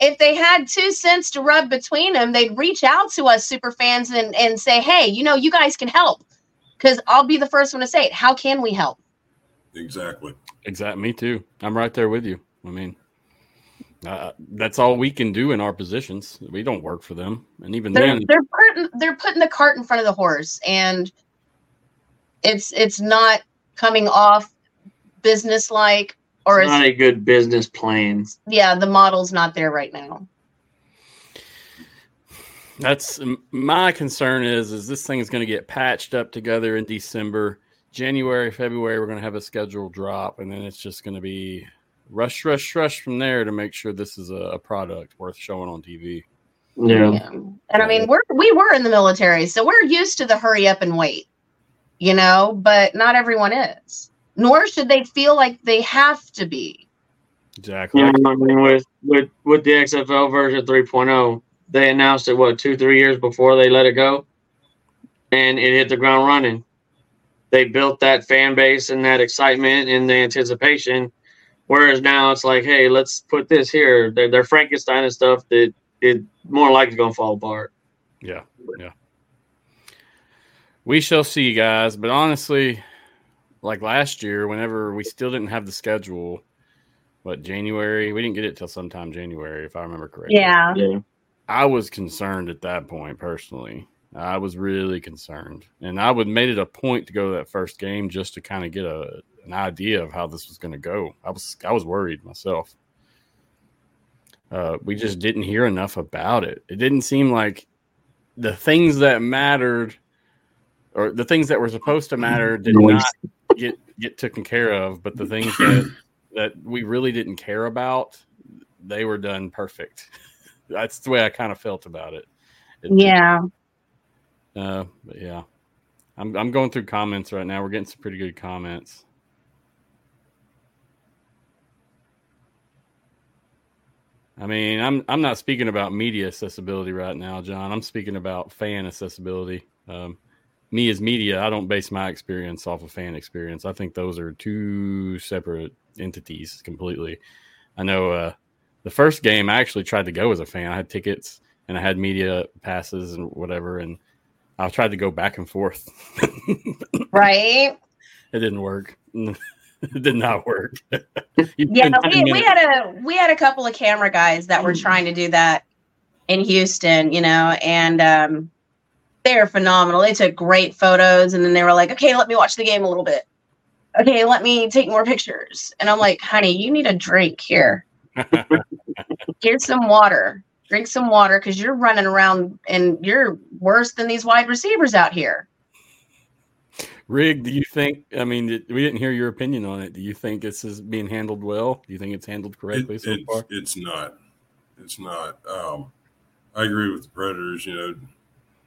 if they had 2 cents to rub between them, they'd reach out to us super fans and say, hey, you know, you guys can help. Because I'll be the first one to say it. How can we help? Exactly. Me too. I'm right there with you. I mean, that's all we can do in our positions. We don't work for them. And even then, they're putting the cart in front of the horse, and it's not coming off business-like. Or it's not a good business plan. Yeah, the model's not there right now. That's my concern is this thing is going to get patched up together in December. January, February, we're going to have a schedule drop, and then it's just going to be rush from there to make sure this is a product worth showing on TV. Yeah. And I mean, we were in the military, so we're used to the hurry up and wait, you know, but not everyone is. Nor should they feel like they have to be. Exactly. Yeah, I mean, with the XFL version 3.0, they announced it, 2-3 years before they let it go? And it hit the ground running. They built that fan base and that excitement and the anticipation, whereas now it's like, hey, let's put this here. They're Frankenstein and stuff that it more likely going to fall apart. Yeah. We shall see, guys. But honestly, like last year, whenever we still didn't have the schedule, January? We didn't get it till sometime January, if I remember correctly. Yeah. I was concerned at that point, personally. I was really concerned. And I would made it a point to go to that first game just to kind of get an idea of how this was going to go. I was worried myself. We just didn't hear enough about it. It didn't seem like the things that mattered or the things that were supposed to matter did not get taken care of, but the things that we really didn't care about, they were done perfect. That's the way I kind of felt about it. But yeah, I'm going through comments right now. We're getting some pretty good comments. I mean, I'm not speaking about media accessibility right now, John. I'm speaking about fan accessibility. Me as media, I don't base my experience off of fan experience. I think those are two separate entities completely. I know the first game I actually tried to go as a fan. I had tickets and I had media passes and whatever, and I tried to go back and forth. Right? It didn't work. It did not work. We had a couple of camera guys that were trying to do that in Houston, you know, and they're phenomenal. They took great photos, and then they were like, okay, let me watch the game a little bit. Okay, let me take more pictures. And I'm like, honey, you need a drink here. Here's some water. Drink some water, because you're running around, and you're worse than these wide receivers out here. Rig, do you think, I mean, we didn't hear your opinion on it. Do you think this is being handled well? Do you think it's handled correctly so far? It's not. I agree with the Predators, you know.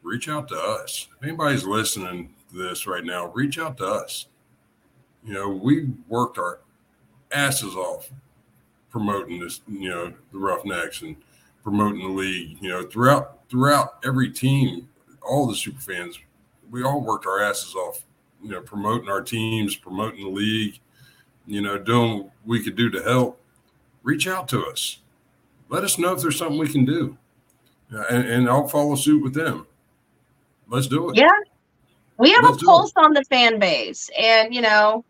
Reach out to us. If anybody's listening to this right now, reach out to us. You know, we worked our asses off promoting this, you know, the Roughnecks and promoting the league, you know, throughout every team, all the super fans, we all worked our asses off, you know, promoting our teams, promoting the league, you know, doing what we could do to help. Reach out to us. Let us know if there's something we can do. And I'll follow suit with them. Let's do it. Yeah. We have a pulse on the fan base, and, you know,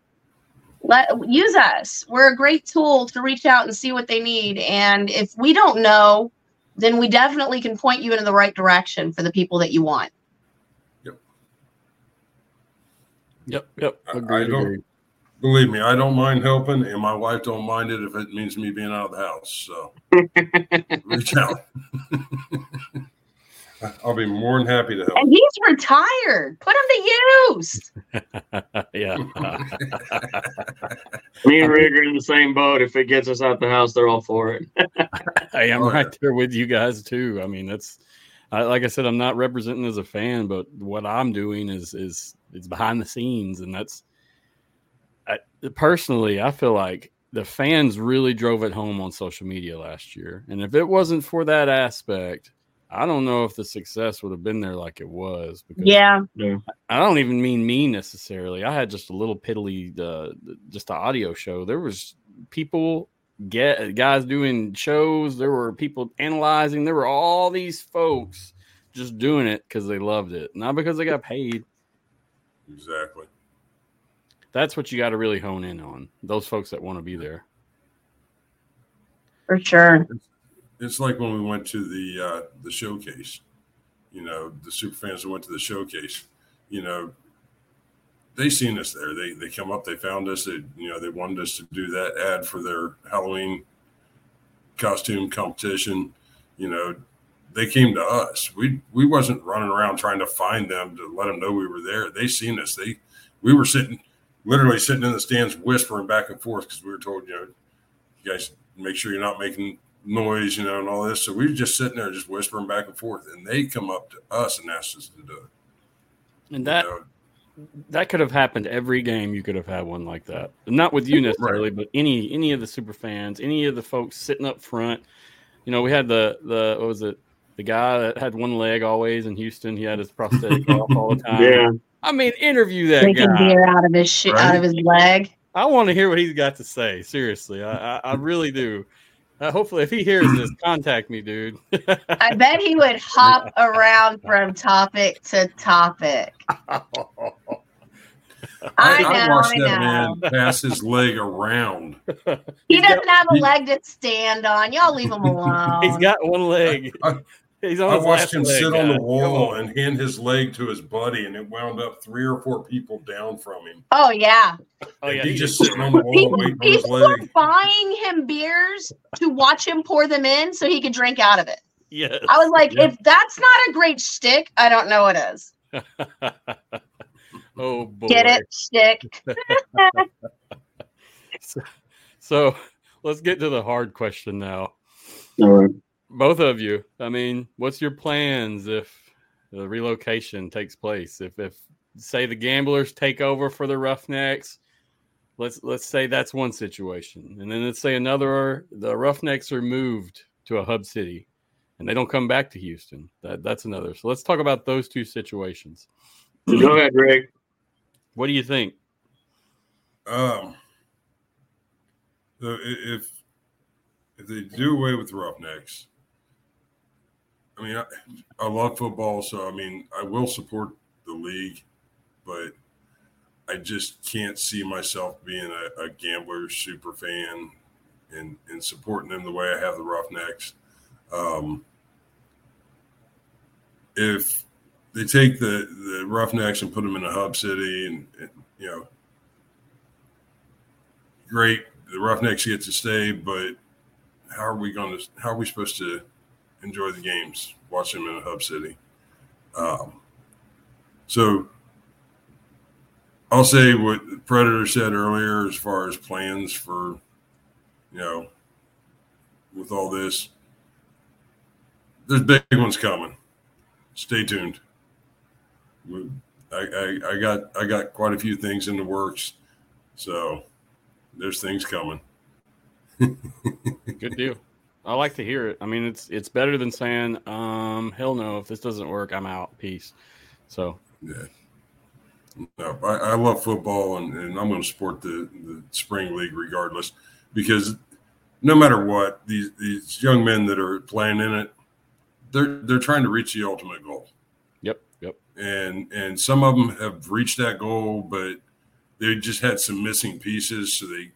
use us. We're a great tool to reach out and see what they need. And if we don't know, then we definitely can point you in the right direction for the people that you want. Yep. Believe me, I don't mind helping, and my wife don't mind it if it means me being out of the house. So reach out. I'll be more than happy to help. And he's retired. Put him to use. Yeah. Me and Rig are in the same boat. If it gets us out the house, they're all for it. I am right there with you guys, too. I mean, that's like I said, I'm not representing as a fan, but what I'm doing is behind the scenes. And that's, personally, I feel like the fans really drove it home on social media last year. And if it wasn't for that aspect, I don't know if the success would have been there like it was. Because I don't even mean me necessarily. I had just a little piddly, just the audio show. There was people, guys doing shows. There were people analyzing. There were all these folks just doing it because they loved it, not because they got paid. Exactly. That's what you got to really hone in on, those folks that want to be there. For sure. It's like when we went to the showcase, you know, the super fans that went to the showcase, you know, they seen us there. They come up, they found us, they wanted us to do that ad for their Halloween costume competition. You know, they came to us. We wasn't running around trying to find them to let them know we were there. They seen us. We were literally sitting in the stands whispering back and forth because we were told, you know, you guys make sure you're not making noise, you know, and all this. So we were just sitting there just whispering back and forth, and they come up to us and asked us to do it. And that, that could have happened every game. You could have had one like that. Not with you necessarily, right, but any of the super fans, any of the folks sitting up front. You know, we had the what was it? The guy that had one leg always in Houston. He had his prosthetic off all the time. Yeah. I mean, interview that guy. Taking beer out of his out of his leg. I want to hear what he's got to say. Seriously, I really do. Hopefully, if he hears this, contact me, dude. I bet he would hop around from topic to topic. I watched that man pass his leg around. He doesn't have a leg to stand on. Y'all leave him alone. He's got one leg. I watched him sit on the wall and hand his leg to his buddy, and it wound up 3 or 4 people down from him. Oh, yeah. He's just sitting on the wall waiting for his leg. People buying him beers to watch him pour them in so he could drink out of it. Yes. I was like, if that's not a great shtick, I don't know what is. Oh, boy. Get it, shtick. So let's get to the hard question now. All right. Both of you, I mean, what's your plans if the relocation takes place? If say the Gamblers take over for the Roughnecks, let's say that's one situation. And then let's say another, the Roughnecks are moved to a hub city and they don't come back to Houston. That's another. So let's talk about those two situations. Go ahead, Greg. What do you think? If they do away with the Roughnecks, I mean, I love football, so, I mean, I will support the league, but I just can't see myself being a Gambler super fan and supporting them the way I have the Roughnecks. If they take the Roughnecks and put them in a hub city and you know, great, the Roughnecks get to stay, but how are we supposed to enjoy the games, watch them in a hub city? So I'll say what the Predator said earlier as far as plans for, you know, with all this. There's big ones coming. Stay tuned. I got quite a few things in the works, so there's things coming. Good deal. I like to hear it. I mean, it's better than saying, hell no, if this doesn't work, I'm out. Peace. So yeah. No, I love football and I'm gonna support the spring league regardless, because no matter what, these young men that are playing in it, they're trying to reach the ultimate goal. Yep. And some of them have reached that goal, but they just had some missing pieces, so they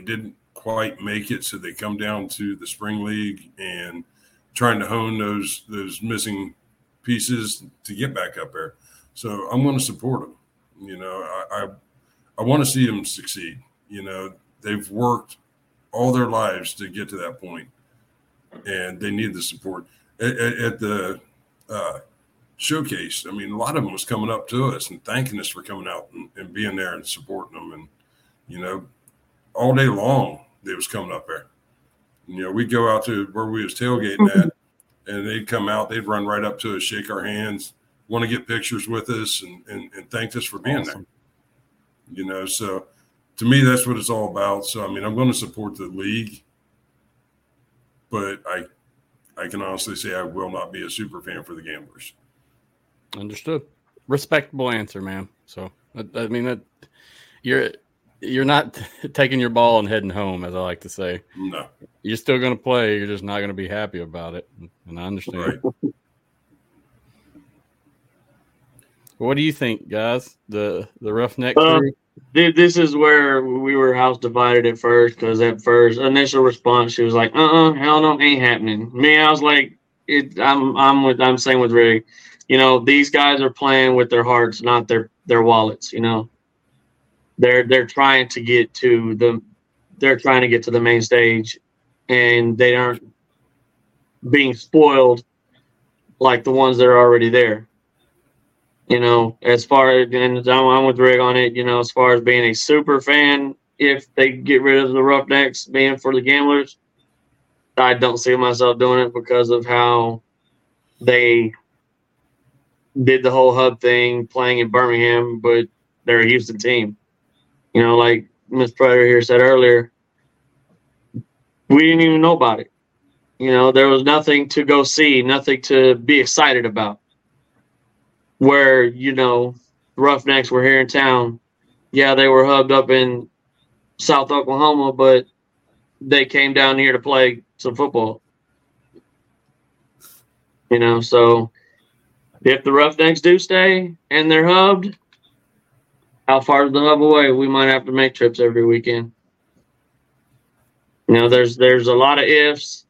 didn't quite make it, so they come down to the spring league and trying to hone those missing pieces to get back up there. So I'm going to support them. You know, I want to see them succeed. You know, they've worked all their lives to get to that point, and they need the support. At the showcase, I mean, a lot of them was coming up to us and thanking us for coming out and being there and supporting them, and you know, all day long. It was coming up there. You know, we'd go out to where we was tailgating at and they'd come out, they'd run right up to us, shake our hands, want to get pictures with us, and thanked us for being awesome. There. You know, so to me, that's what it's all about. So, I mean, I'm going to support the league, but I can honestly say I will not be a super fan for the Gamblers. Understood. Respectable answer, man. So, I mean, that you're not taking your ball and heading home, as I like to say. No. You're still going to play. You're just not going to be happy about it, and I understand. Right. What do you think, guys? The Roughneck crew? This is where we were house divided at first, because at first, initial response, she was like, hell no, ain't happening. Me, I was like, I'm saying with Rig. You know, these guys are playing with their hearts, not their wallets. You know, they're trying to get to the main stage, and they aren't being spoiled like the ones that are already there. You know, as far as, and I'm with Rig on it. You know, as far as being a super fan, if they get rid of the Roughnecks being for the Gamblers, I don't see myself doing it because of how they did the whole hub thing, playing in Birmingham, but they're a Houston team. You know, like Miss Predator here said earlier, we didn't even know about it. You know, there was nothing to go see, nothing to be excited about. Where, you know, Roughnecks were here in town. Yeah, they were hubbed up in South Oklahoma, but they came down here to play some football. You know, so if the Roughnecks do stay and they're hubbed, how far is the hub away? We might have to make trips every weekend. You know, there's a lot of ifs,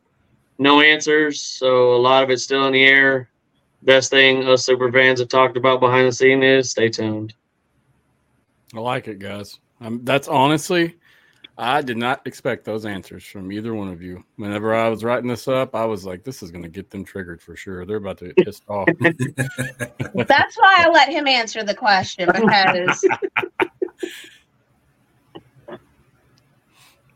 no answers, so a lot of it's still in the air. Best thing us super fans have talked about behind the scene is stay tuned. I like it, guys. That's honestly, I did not expect those answers from either one of you. Whenever I was writing this up, I was like, this is going to get them triggered for sure. They're about to get pissed off. That's why I let him answer the question. Because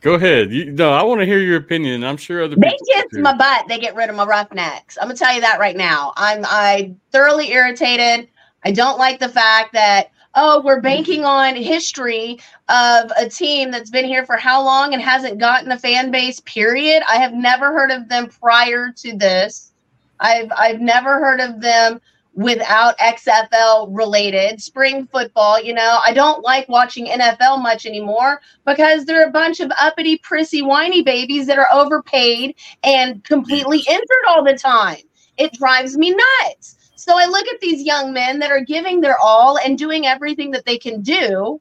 go ahead. I want to hear your opinion. I'm sure other people they kiss too. My butt. They get rid of my Roughnecks. I'm going to tell you that right now. I'm thoroughly irritated. I don't like the fact that, we're banking on history of a team that's been here for how long and hasn't gotten a fan base, period. I have never heard of them prior to this. I've never heard of them without XFL related spring football. You know, I don't like watching NFL much anymore because they're a bunch of uppity, prissy, whiny babies that are overpaid and completely injured all the time. It drives me nuts. So I look at these young men that are giving their all and doing everything that they can do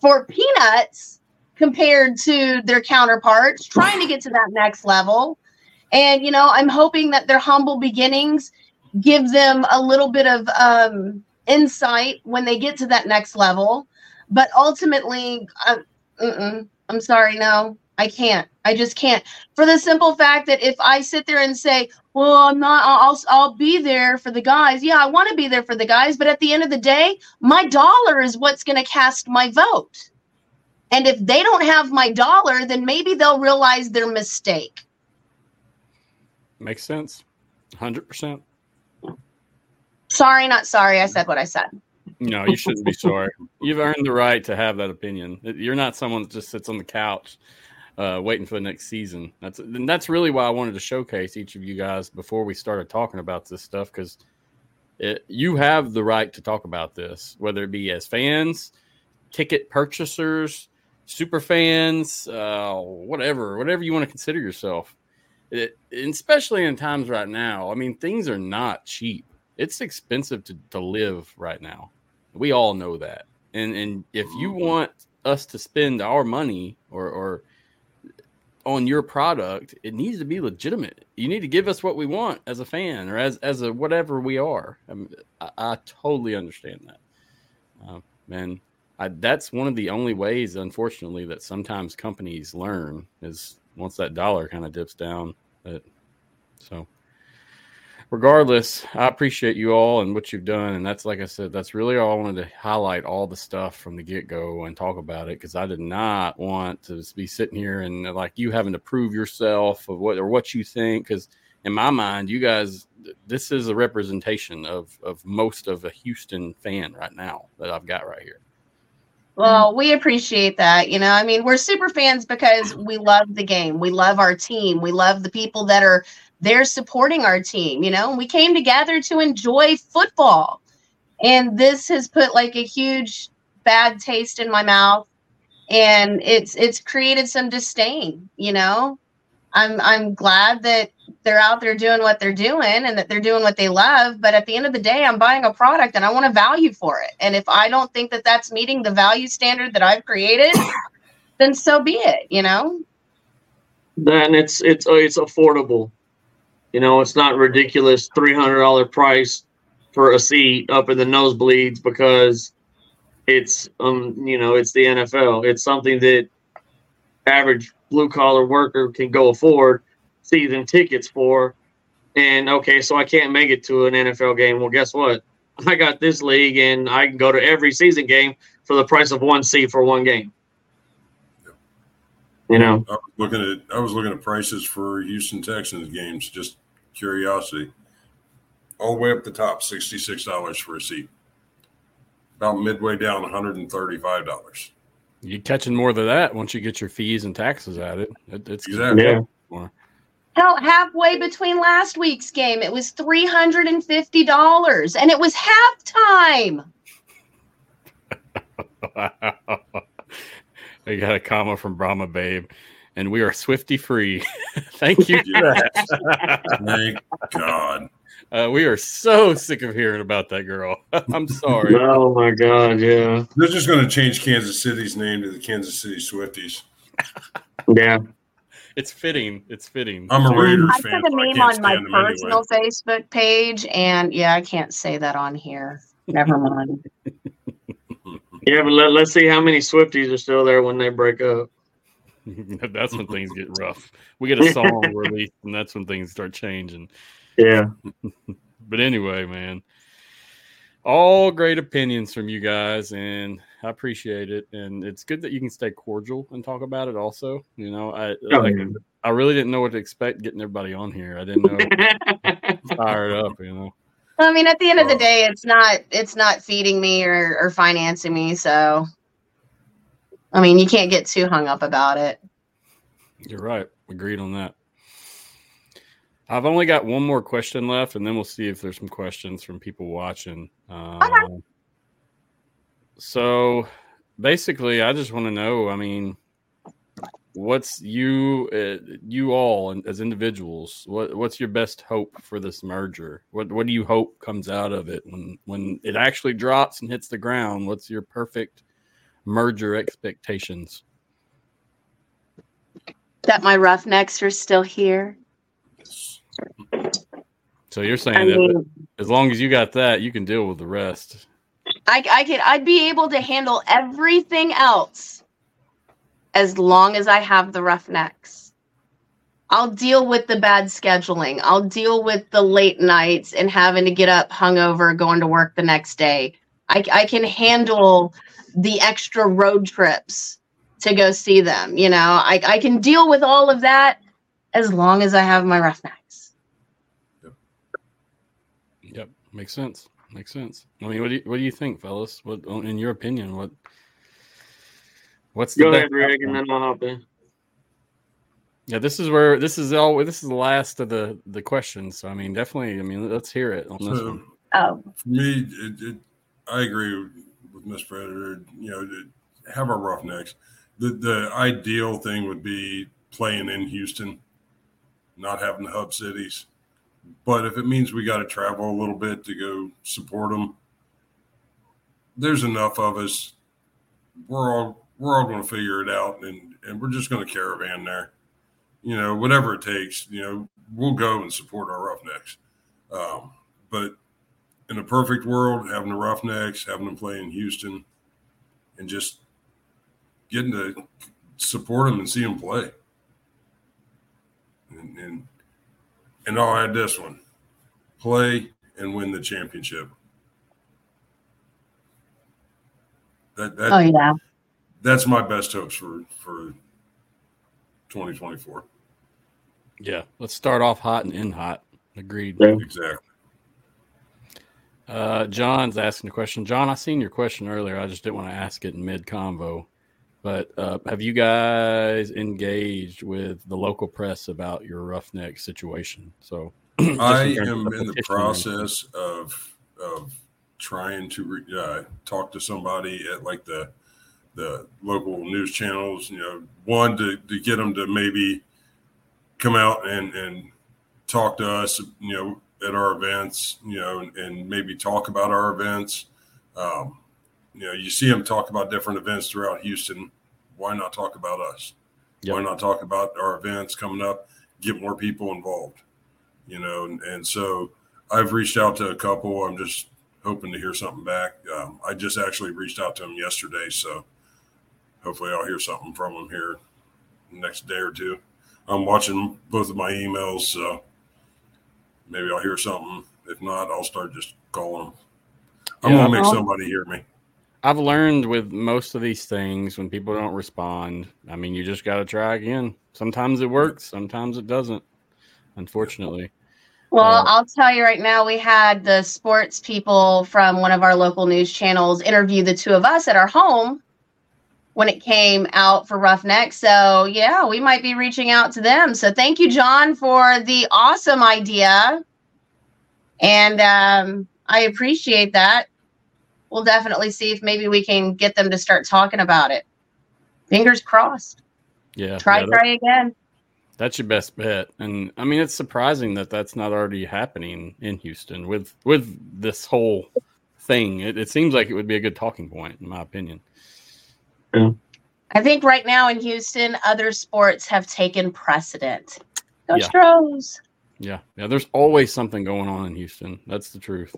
for peanuts compared to their counterparts, trying to get to that next level. And, you know, I'm hoping that their humble beginnings give them a little bit of insight when they get to that next level. But ultimately, I'm sorry, no. I can't. I just can't. For the simple fact that if I sit there and say, well, I'm not, I'll be there for the guys. Yeah, I want to be there for the guys. But at the end of the day, my dollar is what's going to cast my vote. And if they don't have my dollar, then maybe they'll realize their mistake. Makes sense. 100%. Sorry, not sorry. I said what I said. No, you shouldn't be sorry. You've earned the right to have that opinion. You're not someone that just sits on the couch waiting for the next season. That's really why I wanted to showcase each of you guys before we started talking about this stuff, because you have the right to talk about this, whether it be as fans, ticket purchasers, super fans, whatever you want to consider yourself. And especially in times right now, I mean, things are not cheap. It's expensive to live right now. We all know that. And if you want us to spend our money or on your product, it needs to be legitimate. You need to give us what we want as a fan or as a whatever we are. I mean, I totally understand that. That's one of the only ways, unfortunately, that sometimes companies learn is once that dollar kind of dips down. So regardless, I appreciate you all and what you've done. And that's, like I said, that's really all I wanted to highlight, all the stuff from the get-go and talk about it, because I did not want to be sitting here and like you having to prove yourself of what you think, because in my mind, you guys, this is a representation of most of a Houston fan right now that I've got right here. Well, we appreciate that. You know, I mean, we're super fans because we love the game. We love our team. We love the people that are there supporting our team. You know, we came together to enjoy football. And this has put like a huge bad taste in my mouth. And it's created some disdain. You know, I'm glad that they're out there doing what they're doing and that they're doing what they love. But at the end of the day, I'm buying a product and I want a value for it. And if I don't think that that's meeting the value standard that I've created, then so be it, you know? Then it's affordable. You know, it's not ridiculous $300 price for a seat up in the nosebleeds because it's, you know, it's the NFL. It's something that average blue collar worker can go afford season tickets for. And okay, so I can't make it to an NFL game. Well, guess what? I got this league and I can go to every season game for the price of one seat for one game. Yeah. You know, I was looking at prices for Houston Texans games, just curiosity. All the way up the top, $66 for a seat. About midway down, $135. You're catching more than that once you get your fees and taxes at it. It's exactly. Yeah. Hell, halfway between last week's game, it was $350, and it was halftime. I got a comma from Brahma Babe, and we are Swifty free. Thank you. Thank God. We are so sick of hearing about that girl. I'm sorry. Oh, my God, yeah. They're just going to change Kansas City's name to the Kansas City Swifties. Yeah. It's fitting. It's fitting. I'm a Raiders fan. I put a meme on my personal Facebook page, and, yeah, I can't say that on here. Never mind. Yeah, but let's see how many Swifties are still there when they break up. That's when things get rough. We get a song released, and that's when things start changing. Yeah. But anyway, man, all great opinions from you guys, and I appreciate it. And it's good that you can stay cordial and talk about it also. You know, I really didn't know what to expect getting everybody on here. I didn't know. Fired up, you know. I mean, at the end of the day, it's not feeding me or financing me. So, I mean, you can't get too hung up about it. You're right. Agreed on that. I've only got one more question left, and then we'll see if there's some questions from people watching. Okay. So basically, I just want to know, I mean, what's you all as individuals, what's your best hope for this merger? What do you hope comes out of it when it actually drops and hits the ground? What's your perfect merger expectations? That my Roughnecks are still here. So you're saying that as long as you got that, you can deal with the rest. I'd be able to handle everything else as long as I have the Roughnecks. I'll deal with the bad scheduling. I'll deal with the late nights and having to get up hungover, going to work the next day. I can handle the extra road trips to go see them. You know, I can deal with all of that as long as I have my Roughnecks. Yep. Makes sense. I mean, what do you think, fellas? What, in your opinion, what's the? Go ahead, Rig, and then I'll hop in. Yeah, this is the last of the questions. So I mean, definitely. I mean, let's hear it on this one. For me, I agree with Miss Predator. You know, have our Roughnecks. The ideal thing would be playing in Houston, not having the hub cities. But if it means we got to travel a little bit to go support them, there's enough of us. We're all going to figure it out, and we're just going to caravan there. You know, whatever it takes, you know, we'll go and support our Roughnecks. But in a perfect world, having the Roughnecks, having them play in Houston, and just getting to support them and see them play. And I'll add this one: play and win the championship. That's my best hopes for 2024. Yeah, let's start off hot and end hot. Agreed. Yeah. Exactly. John's asking a question. John, I seen your question earlier. I just didn't want to ask it in mid-convo. But have you guys engaged with the local press about your Roughneck situation? So I am in the process of trying to talk to somebody at like the local news channels, you know, one to get them to maybe come out and talk to us, you know, at our events, you know, and maybe talk about our events. You know, you see them talk about different events throughout Houston. Why not talk about us? Yep. Why not talk about our events coming up, get more people involved, you know? And so I've reached out to a couple. I'm just hoping to hear something back. I just actually reached out to them yesterday. So hopefully I'll hear something from them here the next day or two. I'm watching both of my emails, so maybe I'll hear something. If not, I'll start just calling them. I'm going to make somebody hear me. I've learned with most of these things, when people don't respond, I mean, you just got to try again. Sometimes it works. Sometimes it doesn't, unfortunately. Well, I'll tell you right now, we had the sports people from one of our local news channels interview the two of us at our home when it came out for Roughneck. So, yeah, we might be reaching out to them. So thank you, John, for the awesome idea. And I appreciate that. We'll definitely see if maybe we can get them to start talking about it. Fingers crossed. Yeah. Try again. That's your best bet. And I mean, it's surprising that that's not already happening in Houston with this whole thing. It seems like it would be a good talking point, in my opinion. Yeah. I think right now in Houston, other sports have taken precedent. Go Stros. Yeah. Yeah. There's always something going on in Houston. That's the truth.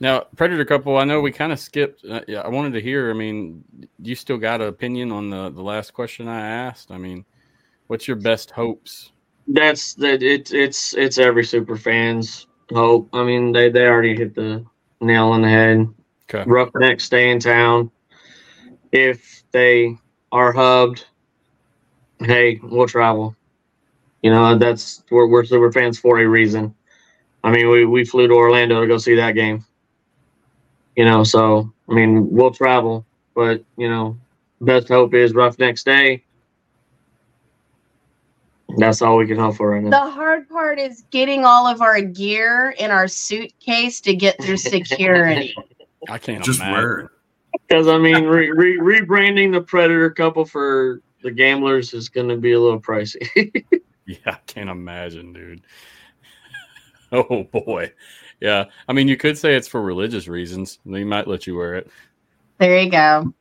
Now, Predator Couple, I know we kind of skipped. I wanted to hear, I mean, you still got an opinion on the last question I asked? I mean, what's your best hopes? It's every super fan's hope. I mean, they already hit the nail on the head. Okay. Roughneck stay in town. If they are hubbed, hey, we'll travel. You know, that's we're super fans for a reason. I mean, we flew to Orlando to go see that game. You know, so, I mean, we'll travel, but, you know, best hope is Roughneck stay. That's all we can hope for right now. The hard part is getting all of our gear in our suitcase to get through security. I can't just imagine. Wear it. Because, I mean, rebranding the Predator Couple for the Gamblers is going to be a little pricey. Yeah, I can't imagine, dude. Oh, boy. Yeah, I mean, you could say it's for religious reasons. They might let you wear it. There you go.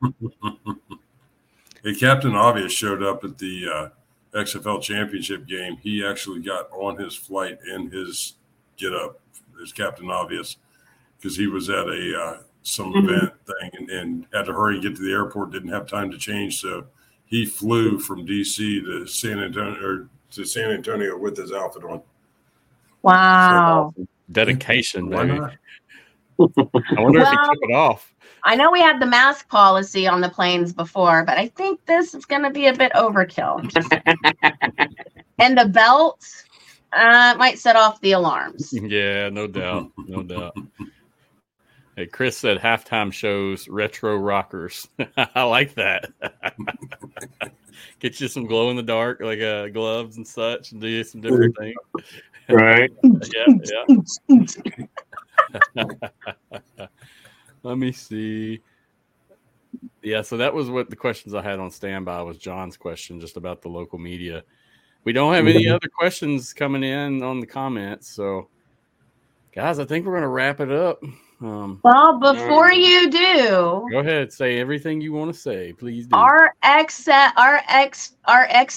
Hey, Captain Obvious showed up at the XFL championship game. He actually got on his flight in his get-up as Captain Obvious because he was at a some event thing and had to hurry and get to the airport, didn't have time to change. So he flew from D.C. to San Antonio with his outfit on. Wow. So, dedication, baby. I wonder if he took it off. I know we had the mask policy on the planes before, but I think this is going to be a bit overkill. And the belt might set off the alarms. Yeah, no doubt. No doubt. Hey, Chris said halftime shows retro rockers. I like that. Get you some glow in the dark, like gloves and such, and do some different things. Right. Yeah. Let me see. Yeah, so that was what the questions I had on standby was John's question just about the local media. We don't have any other questions coming in on the comments. So, guys, I think we're going to wrap it up. Well, before you do, go ahead, say everything you want to say, please do. Our X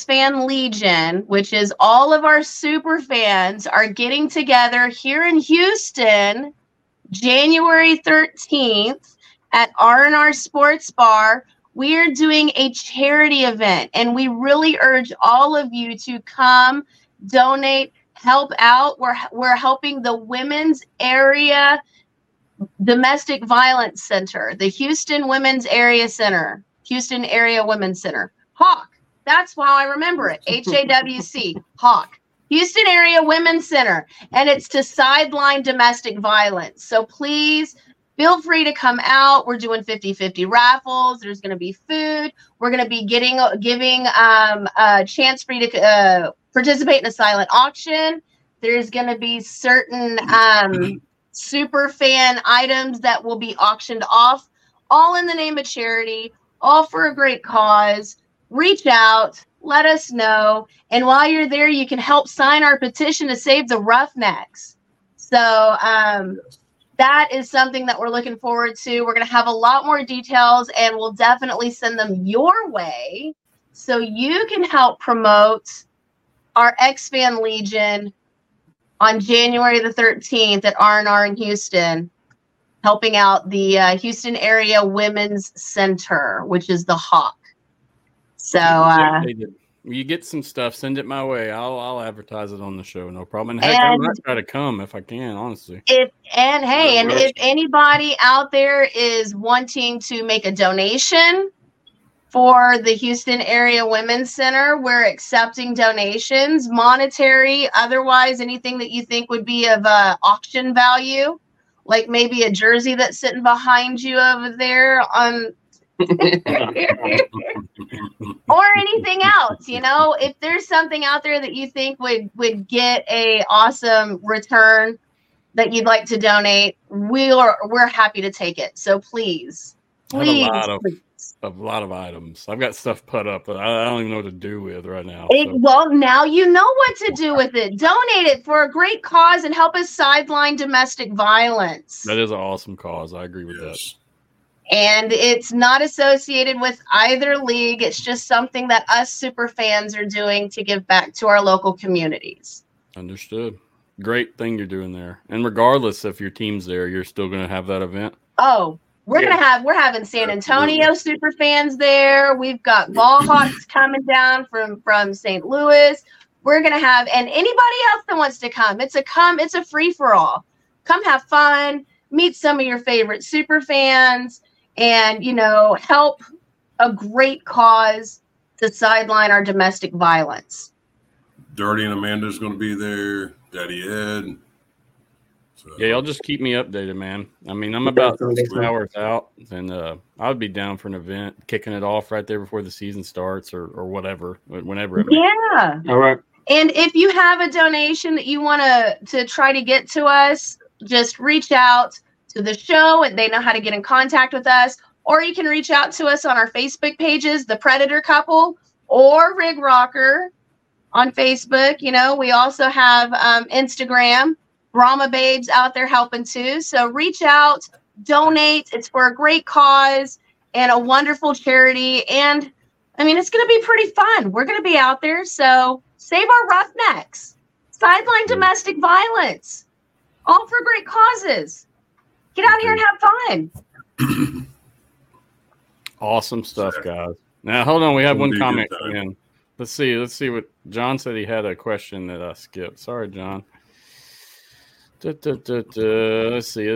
fan legion, which is all of our super fans, are getting together here in Houston, January 13th at R&R Sports Bar. We are doing a charity event, and we really urge all of you to come, donate, help out. We're helping the Women's Area Domestic Violence Center, the Houston Women's Area Center, Houston Area Women's Center. Hawk, That's how I remember it. HAWC, Hawk. Houston Area Women's Center, and it's to sideline domestic violence. So please feel free to come out. We're doing 50-50 raffles. There's going to be food. We're going to be giving a chance for you to participate in a silent auction. There's going to be certain super fan items that will be auctioned off, all in the name of charity, all for a great cause. Reach out. Let us know. And while you're there, you can help sign our petition to save the Roughnecks. So that is something that we're looking forward to. We're going to have a lot more details, and we'll definitely send them your way so you can help promote our X-Fan Legion on January the 13th at R&R in Houston, helping out the Houston Area Women's Center, which is the Hawk. So you get some stuff, send it my way. I'll advertise it on the show, no problem. And heck, I might try to come if I can, honestly. If anybody out there is wanting to make a donation for the Houston Area Women's Center, we're accepting donations, monetary, otherwise, anything that you think would be of auction value, like maybe a jersey that's sitting behind you over there on. Or anything else, you know, if there's something out there that you think would get a awesome return that you'd like to donate, we're happy to take it. So please. A lot of items. I've got stuff put up that I don't even know what to do with right now. Well, now you know what to do with it. Donate it for a great cause and help us sideline domestic violence. That is an awesome cause. I agree with that. And it's not associated with either league. It's just something that us super fans are doing to give back to our local communities. Understood. Great thing you're doing there. And regardless if your team's there, you're still going to have that event. Oh, we're having San Antonio super fans there. We've got Ball Hawks coming down from St. Louis. We're going to have, and anybody else that wants to come, it's a free for all. Come have fun, meet some of your favorite super fans. And, you know, help a great cause to sideline our domestic violence. Dirty and Amanda's going to be there. Daddy Ed. So. Yeah, y'all just keep me updated, man. I mean, I'm about 6 hours out, and I'd be down for an event, kicking it off right there before the season starts or whatever, whenever. Yeah. All right. And if you have a donation that you want to try to get to us, just reach out to the show, and they know how to get in contact with us, or you can reach out to us on our Facebook pages, The Predator Couple or Rig Rocker on Facebook. You know, we also have Instagram, Brahma Babes out there helping too. So reach out, donate. It's for a great cause and a wonderful charity. And I mean, it's going to be pretty fun. We're going to be out there. So save our Roughnecks, sideline domestic violence, all for great causes. Get out here and have fun. Awesome stuff, guys. Now, hold on. We have one comment in. Let's see what John said. He had a question that I skipped. Sorry, John. Let's see.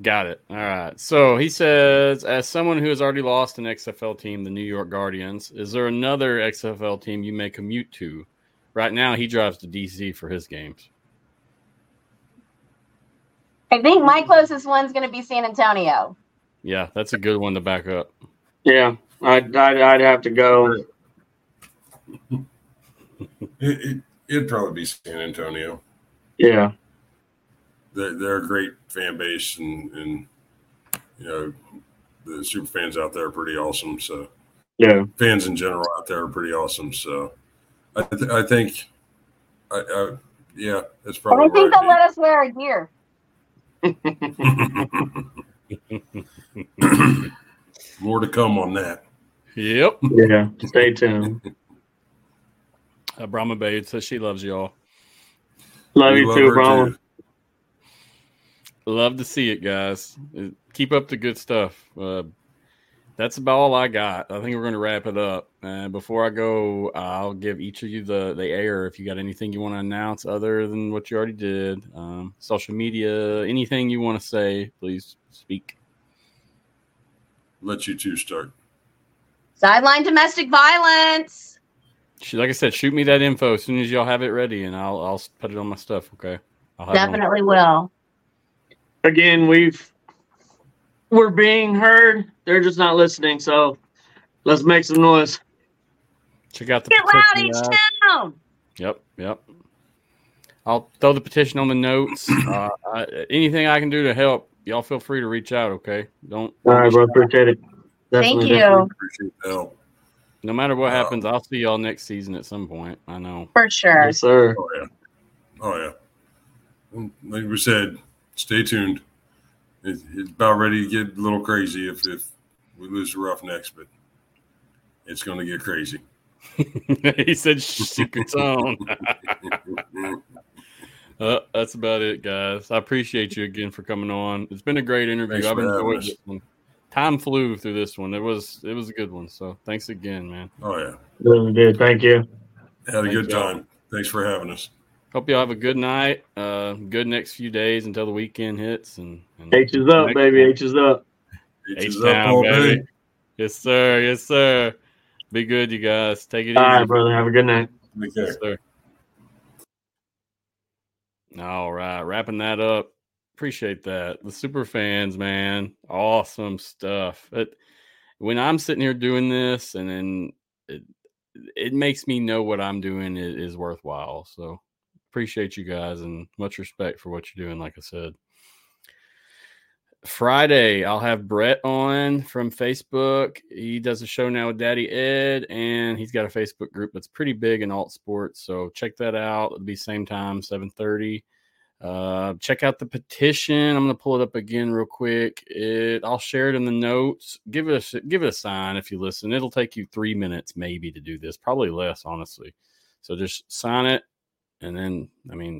Got it. All right. So he says, as someone who has already lost an XFL team, the New York Guardians, is there another XFL team you may commute to? Right now, he drives to DC for his games. I think my closest one's going to be San Antonio. Yeah, that's a good one to back up. Yeah, I'd have to go. It'd probably be San Antonio. Yeah, they're a great fan base, and you know the super fans out there are pretty awesome. So yeah, fans in general out there are pretty awesome. So I think yeah, that's probably. And I think they'll let us wear our gear. More to come on that. Yep. Yeah. Stay tuned. Brahma Bade says she loves y'all. Love you too, Brahma. Love to see it, guys. Keep up the good stuff. That's about all I got. I think we're going to wrap it up. Before I go, I'll give each of you the air. If you got anything you want to announce other than what you already did, social media, anything you want to say, please speak. Let you two start. Sideline domestic violence. Like I said, shoot me that info as soon as y'all have it ready, and I'll put it on my stuff. Okay. Definitely will. Again, we're being heard. They're just not listening. So let's make some noise. Check out the Get petition. Loud each town. Yep. I'll throw the petition on the notes. Anything I can do to help, y'all feel free to reach out. Okay. All right, bro. Appreciate it. Definitely. Thank you. Appreciate the help. No matter what happens, I'll see y'all next season at some point. I know. For sure. Yes, sir. Oh yeah. Like we said, stay tuned. It's about ready to get a little crazy if we lose the Roughnecks, but it's going to get crazy. He said, "Secret's on." That's about it, guys. I appreciate you again for coming on. It's been a great interview. I've enjoyed this one. Time flew through this one. It was a good one. So thanks again, man. Oh yeah, really did. Thank you. Had a good time. Thanks for having us. Hope y'all have a good night. Good next few days until the weekend hits. And H is up, baby. H is up. H is up all day. Yes, sir. Yes, sir. Be good, you guys. Take it easy. All right, brother. Have a good night. Yes, sir. All right. Wrapping that up. Appreciate that. The super fans, man. Awesome stuff. When I'm sitting here doing this, and then it makes me know what I'm doing is worthwhile. So appreciate you guys and much respect for what you're doing, like I said. Friday, I'll have Brett on from Facebook. He does a show now with Daddy Ed, and he's got a Facebook group that's pretty big in alt sports. So check that out. It'll be same time, 7:30. Check out the petition. I'm going to pull it up again real quick. I'll share it in the notes. Give it a sign if you listen. It'll take you 3 minutes maybe to do this, probably less, honestly. So just sign it, and then,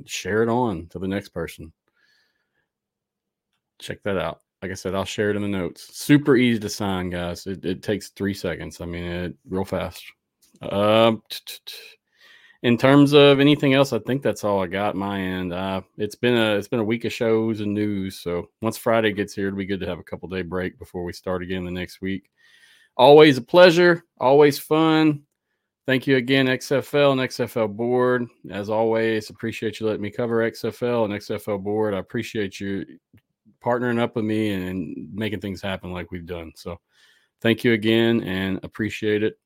share it on to the next person. Check that out. Like I said, I'll share it in the notes. Super easy to sign, guys. It takes 3 seconds. Real fast. In terms of anything else, I think that's all I got my end. It's been a week of shows and news. So once Friday gets here, it'll be good to have a couple day break before we start again the next week. Always a pleasure. Always fun. Thank you again, XFL and XFL Board. As always, appreciate you letting me cover XFL and XFL Board. I appreciate you partnering up with me and making things happen like we've done. So thank you again and appreciate it.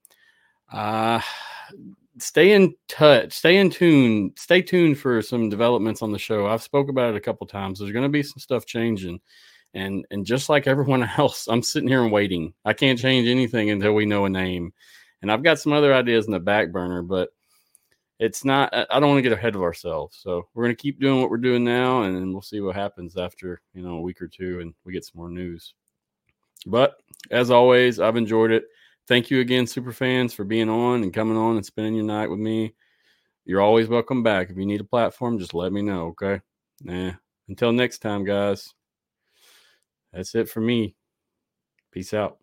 Stay in touch. Stay in tune. Stay tuned for some developments on the show. I've spoke about it a couple times. There's going to be some stuff changing. And just like everyone else, I'm sitting here and waiting. I can't change anything until we know a name. And I've got some other ideas in the back burner, but I don't want to get ahead of ourselves. So we're going to keep doing what we're doing now, and then we'll see what happens after, a week or two, and we get some more news. But as always, I've enjoyed it. Thank you again, super fans, for being on and coming on and spending your night with me. You're always welcome back. If you need a platform, just let me know. Okay. Until next time, guys. That's it for me. Peace out.